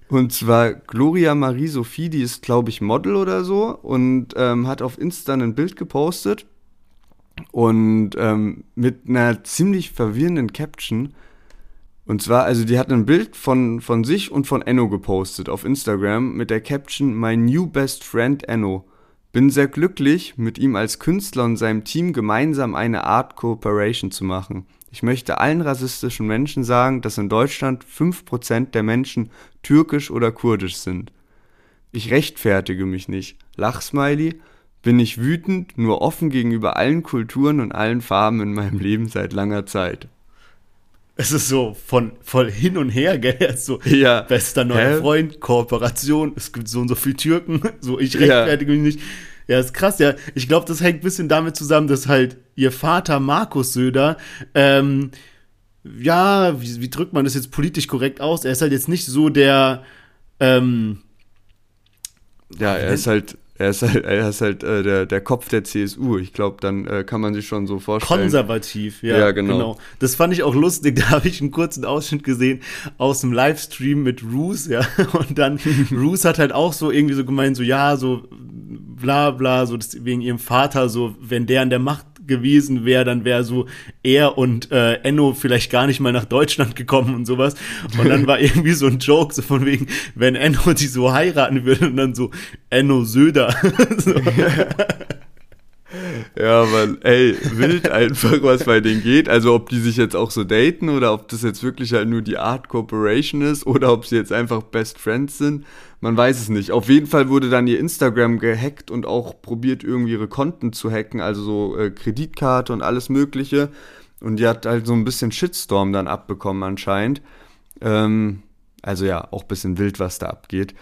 Und zwar Gloria Marie Sophie, die ist, glaube ich, Model oder so und ähm, hat auf Insta ein Bild gepostet, und ähm, mit einer ziemlich verwirrenden Caption. Und zwar, also die hat ein Bild von, von sich und von Enno gepostet auf Instagram mit der Caption My new best friend Enno. Bin sehr glücklich, mit ihm als Künstler und seinem Team gemeinsam eine Art Cooperation zu machen. Ich möchte allen rassistischen Menschen sagen, dass in Deutschland fünf Prozent der Menschen türkisch oder kurdisch sind. Ich rechtfertige mich nicht. Lachsmiley. Bin ich wütend, nur offen gegenüber allen Kulturen und allen Farben in meinem Leben seit langer Zeit. Es ist so von voll hin und her, gell? So, ja. Bester neuer Hä? Freund, Kooperation, es gibt so und so viele Türken, so ich rechtfertige ja. mich nicht. Ja, ist krass, ja. Ich glaube, das hängt ein bisschen damit zusammen, dass halt ihr Vater Markus Söder, ähm, ja, wie, wie drückt man das jetzt politisch korrekt aus? Er ist halt jetzt nicht so der, ähm, ja, er ist halt. Er ist halt, er ist halt äh, der, der Kopf der C S U. Ich glaube, dann äh, kann man sich schon so vorstellen. Konservativ, ja. Ja, genau. genau. Das fand ich auch lustig. Da habe ich einen kurzen Ausschnitt gesehen aus dem Livestream mit Roos, ja. Und dann, Roos hat halt auch so irgendwie so gemeint, so, ja, so bla bla, so das, wegen ihrem Vater, so, wenn der an der Macht gewesen wäre, dann wäre so er und äh, Enno vielleicht gar nicht mal nach Deutschland gekommen und sowas. Und dann war irgendwie so ein Joke, so von wegen, wenn Enno die so heiraten würde und dann so Enno Söder. so. Ja, Mann, ey, wild einfach, was bei denen geht. Also ob die sich jetzt auch so daten oder ob das jetzt wirklich halt nur die Art Corporation ist oder ob sie jetzt einfach Best Friends sind. Man weiß es nicht. Auf jeden Fall wurde dann ihr Instagram gehackt und auch probiert, irgendwie ihre Konten zu hacken, also so äh, Kreditkarte und alles Mögliche. Und die hat halt so ein bisschen Shitstorm dann abbekommen anscheinend. Ähm, also ja, auch ein bisschen wild, was da abgeht.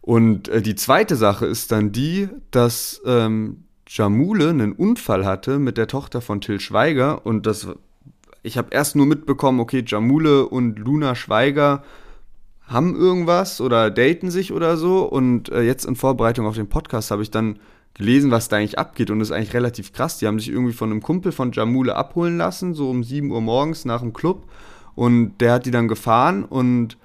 Und äh, die zweite Sache ist dann die, dass ähm, Jamule einen Unfall hatte mit der Tochter von Till Schweiger. Und das, ich habe erst nur mitbekommen, okay, Jamule und Luna Schweiger haben irgendwas oder daten sich oder so. Und äh, jetzt in Vorbereitung auf den Podcast habe ich dann gelesen, was da eigentlich abgeht. Und das ist eigentlich relativ krass. Die haben sich irgendwie von einem Kumpel von Jamule abholen lassen, so um sieben Uhr morgens nach dem Club. Und der hat die dann gefahren und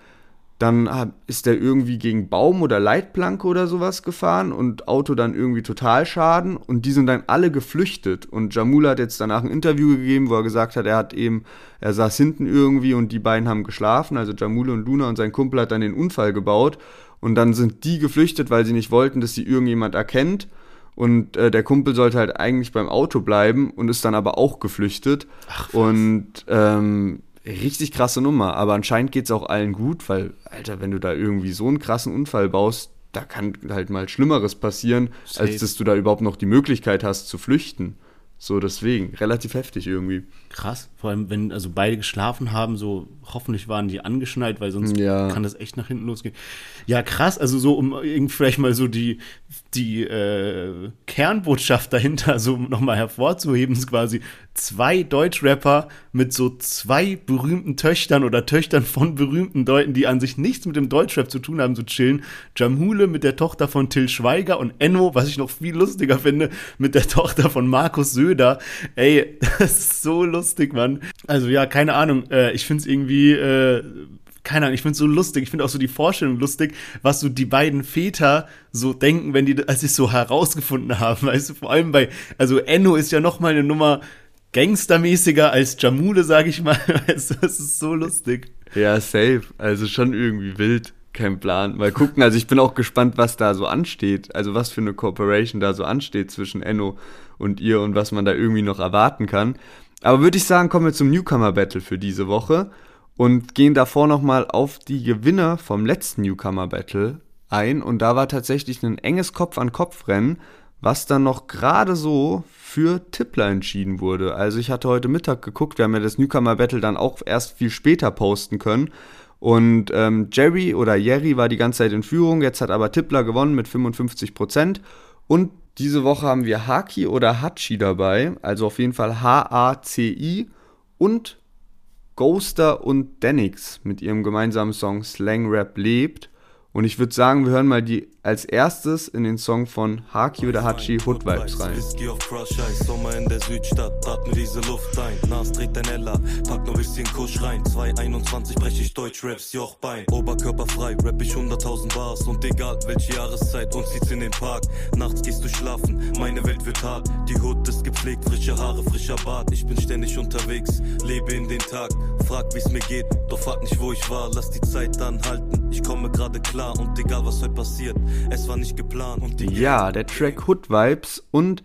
dann ist der irgendwie gegen Baum oder Leitplanke oder sowas gefahren und Auto dann irgendwie total Schaden. Und die sind dann alle geflüchtet. Und Jamule hat jetzt danach ein Interview gegeben, wo er gesagt hat, er hat eben, er saß hinten irgendwie und die beiden haben geschlafen. Also Jamule und Luna und sein Kumpel hat dann den Unfall gebaut. Und dann sind die geflüchtet, weil sie nicht wollten, dass sie irgendjemand erkennt. Und äh, der Kumpel sollte halt eigentlich beim Auto bleiben und ist dann aber auch geflüchtet. Ach, was. Und, ähm... richtig krasse Nummer, aber anscheinend geht's auch allen gut, weil, Alter, wenn du da irgendwie so einen krassen Unfall baust, da kann halt mal Schlimmeres passieren, Safe. Als dass du da überhaupt noch die Möglichkeit hast zu flüchten. So, deswegen, relativ heftig irgendwie. Krass, vor allem, wenn also beide geschlafen haben, so hoffentlich waren die angeschnallt, weil sonst ja. kann das echt nach hinten losgehen. Ja, krass, also so, um vielleicht mal so die, die äh, Kernbotschaft dahinter so nochmal hervorzuheben, ist quasi zwei Deutschrapper mit so zwei berühmten Töchtern oder Töchtern von berühmten Leuten, die an sich nichts mit dem Deutschrap zu tun haben, so chillen. Jamule mit der Tochter von Till Schweiger und Enno, was ich noch viel lustiger finde, mit der Tochter von Markus Söder. Da. Ey, das ist so lustig, Mann. Also ja, keine Ahnung, äh, ich find's irgendwie, äh, keine Ahnung, ich find's so lustig, ich find auch so die Vorstellung lustig, was so die beiden Väter so denken, wenn die das so herausgefunden haben, weißt du, vor allem bei, also Enno ist ja nochmal eine Nummer gangstermäßiger als Jamule, sag ich mal, weißt du, das ist so lustig. Ja, safe, also schon irgendwie wild. Kein Plan. Mal gucken, also ich bin auch gespannt, was da so ansteht, also was für eine Cooperation da so ansteht zwischen Enno und ihr und was man da irgendwie noch erwarten kann. Aber würde ich sagen, kommen wir zum Newcomer-Battle für diese Woche und gehen davor nochmal auf die Gewinner vom letzten Newcomer-Battle ein. Und da war tatsächlich ein enges Kopf-an-Kopf-Rennen, was dann noch gerade so für Tippler entschieden wurde. Also ich hatte heute Mittag geguckt, wir haben ja das Newcomer-Battle dann auch erst viel später posten können. Und ähm, Jerry oder Jerry war die ganze Zeit in Führung, jetzt hat aber Tippler gewonnen mit fünfundfünfzig Prozent. Und diese Woche haben wir Haki oder Hachi dabei, also auf jeden Fall H A C I und Ghoster und Denix mit ihrem gemeinsamen Song Slang Rap lebt. Und ich würde sagen, wir hören mal die als erstes in den Song von H Q da Hachi Hood Vibes rein. Ja, der Track Hood Vibes und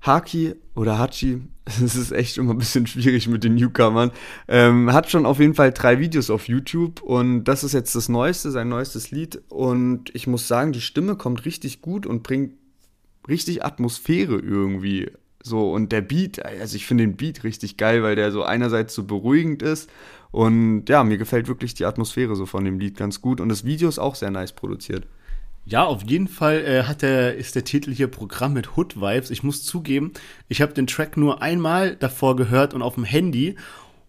Haki oder Hachi, es ist echt immer ein bisschen schwierig mit den Newcomern, ähm, hat schon auf jeden Fall drei Videos auf YouTube und das ist jetzt das neueste, sein neuestes Lied und ich muss sagen, die Stimme kommt richtig gut und bringt richtig Atmosphäre irgendwie so und der Beat, also ich finde den Beat richtig geil, weil der so einerseits so beruhigend ist und ja, mir gefällt wirklich die Atmosphäre so von dem Lied ganz gut und das Video ist auch sehr nice produziert. Ja, auf jeden Fall äh, hat der, ist der Titel hier Programm mit Hood Vibes. Ich muss zugeben, ich habe den Track nur einmal davor gehört und auf dem Handy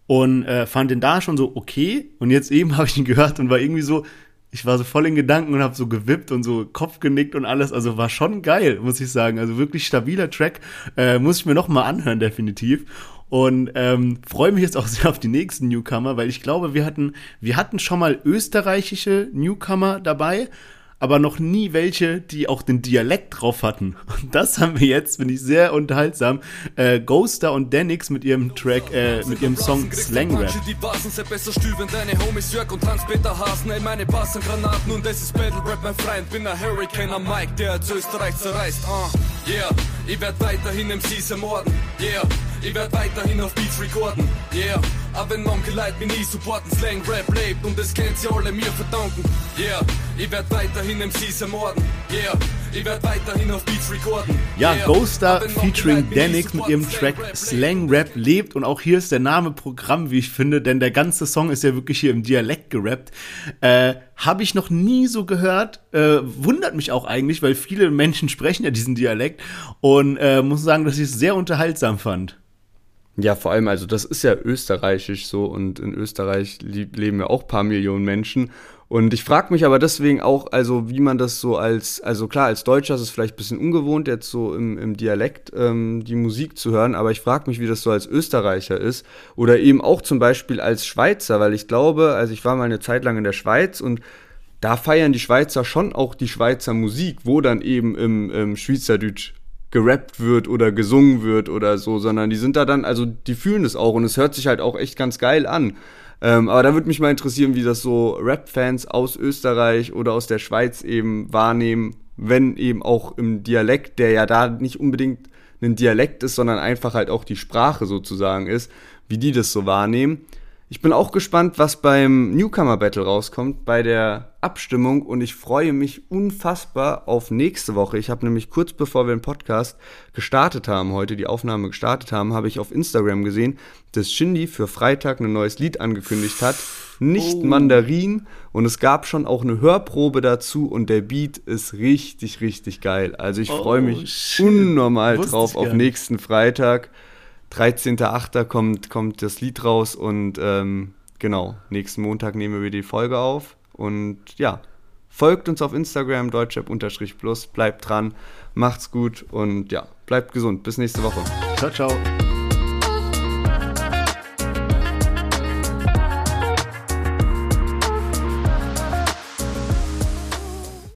und äh, fand den da schon so okay. Und jetzt eben habe ich ihn gehört und war irgendwie so, ich war so voll in Gedanken und habe so gewippt und so Kopf genickt und alles. Also war schon geil, muss ich sagen. Also wirklich stabiler Track, äh, muss ich mir nochmal anhören definitiv. Und ähm, freue mich jetzt auch sehr auf die nächsten Newcomer, weil ich glaube, wir hatten, wir hatten schon mal österreichische Newcomer dabei, aber noch nie welche, die auch den Dialekt drauf hatten. Und das haben wir jetzt, finde ich sehr unterhaltsam. Äh, Ghoster und Denix mit ihrem Track, äh, mit ihrem Song Slang Rap. Ich werd weiterhin auf Beats recorden, yeah. Aber wenn Onkel Leid mich nie supporten, Slang Rap lebt und das könnt ihr alle mir verdanken, yeah. Ich werd weiterhin M Cs ermorden, yeah. Ich werd weiterhin auf Beats recorden. Yeah. Ja, Ghoster featuring Denix mit ihrem Track Slang Rap lebt und auch hier ist der Name Programm, wie ich finde, denn der ganze Song ist ja wirklich hier im Dialekt gerappt. Äh, habe ich noch nie so gehört, äh, wundert mich auch eigentlich, weil viele Menschen sprechen ja diesen Dialekt und äh, muss sagen, dass ich es sehr unterhaltsam fand. Ja, vor allem, also das ist ja österreichisch so und in Österreich lieb, leben ja auch ein paar Millionen Menschen und ich frage mich aber deswegen auch, also wie man das so als, also klar, als Deutscher ist es vielleicht ein bisschen ungewohnt, jetzt so im, im Dialekt ähm, die Musik zu hören, aber ich frage mich, wie das so als Österreicher ist oder eben auch zum Beispiel als Schweizer, weil ich glaube, also ich war mal eine Zeit lang in der Schweiz und da feiern die Schweizer schon auch die Schweizer Musik, wo dann eben im, im Schweizerdeutsch gerappt wird oder gesungen wird oder so, sondern die sind da dann, also die fühlen es auch und es hört sich halt auch echt ganz geil an. Ähm, aber da würde mich mal interessieren, wie das so Rap-Fans aus Österreich oder aus der Schweiz eben wahrnehmen, wenn eben auch im Dialekt, der ja da nicht unbedingt ein Dialekt ist, sondern einfach halt auch die Sprache sozusagen ist, wie die das so wahrnehmen. Ich bin auch gespannt, was beim Newcomer-Battle rauskommt, bei der Abstimmung und ich freue mich unfassbar auf nächste Woche. Ich habe nämlich kurz bevor wir den Podcast gestartet haben, heute die Aufnahme gestartet haben, habe ich auf Instagram gesehen, dass Shindy für Freitag ein neues Lied angekündigt hat, nicht oh. Mandarin und es gab schon auch eine Hörprobe dazu und der Beat ist richtig, richtig geil. Also ich oh, freue mich shit. unnormal Wusste drauf auf nächsten Freitag. dreizehnter achter kommt, kommt das Lied raus und ähm, genau, nächsten Montag nehmen wir die Folge auf und ja, folgt uns auf Instagram, Deutschrap Plus, bleibt dran, macht's gut und ja, bleibt gesund, bis nächste Woche. Ciao, ciao.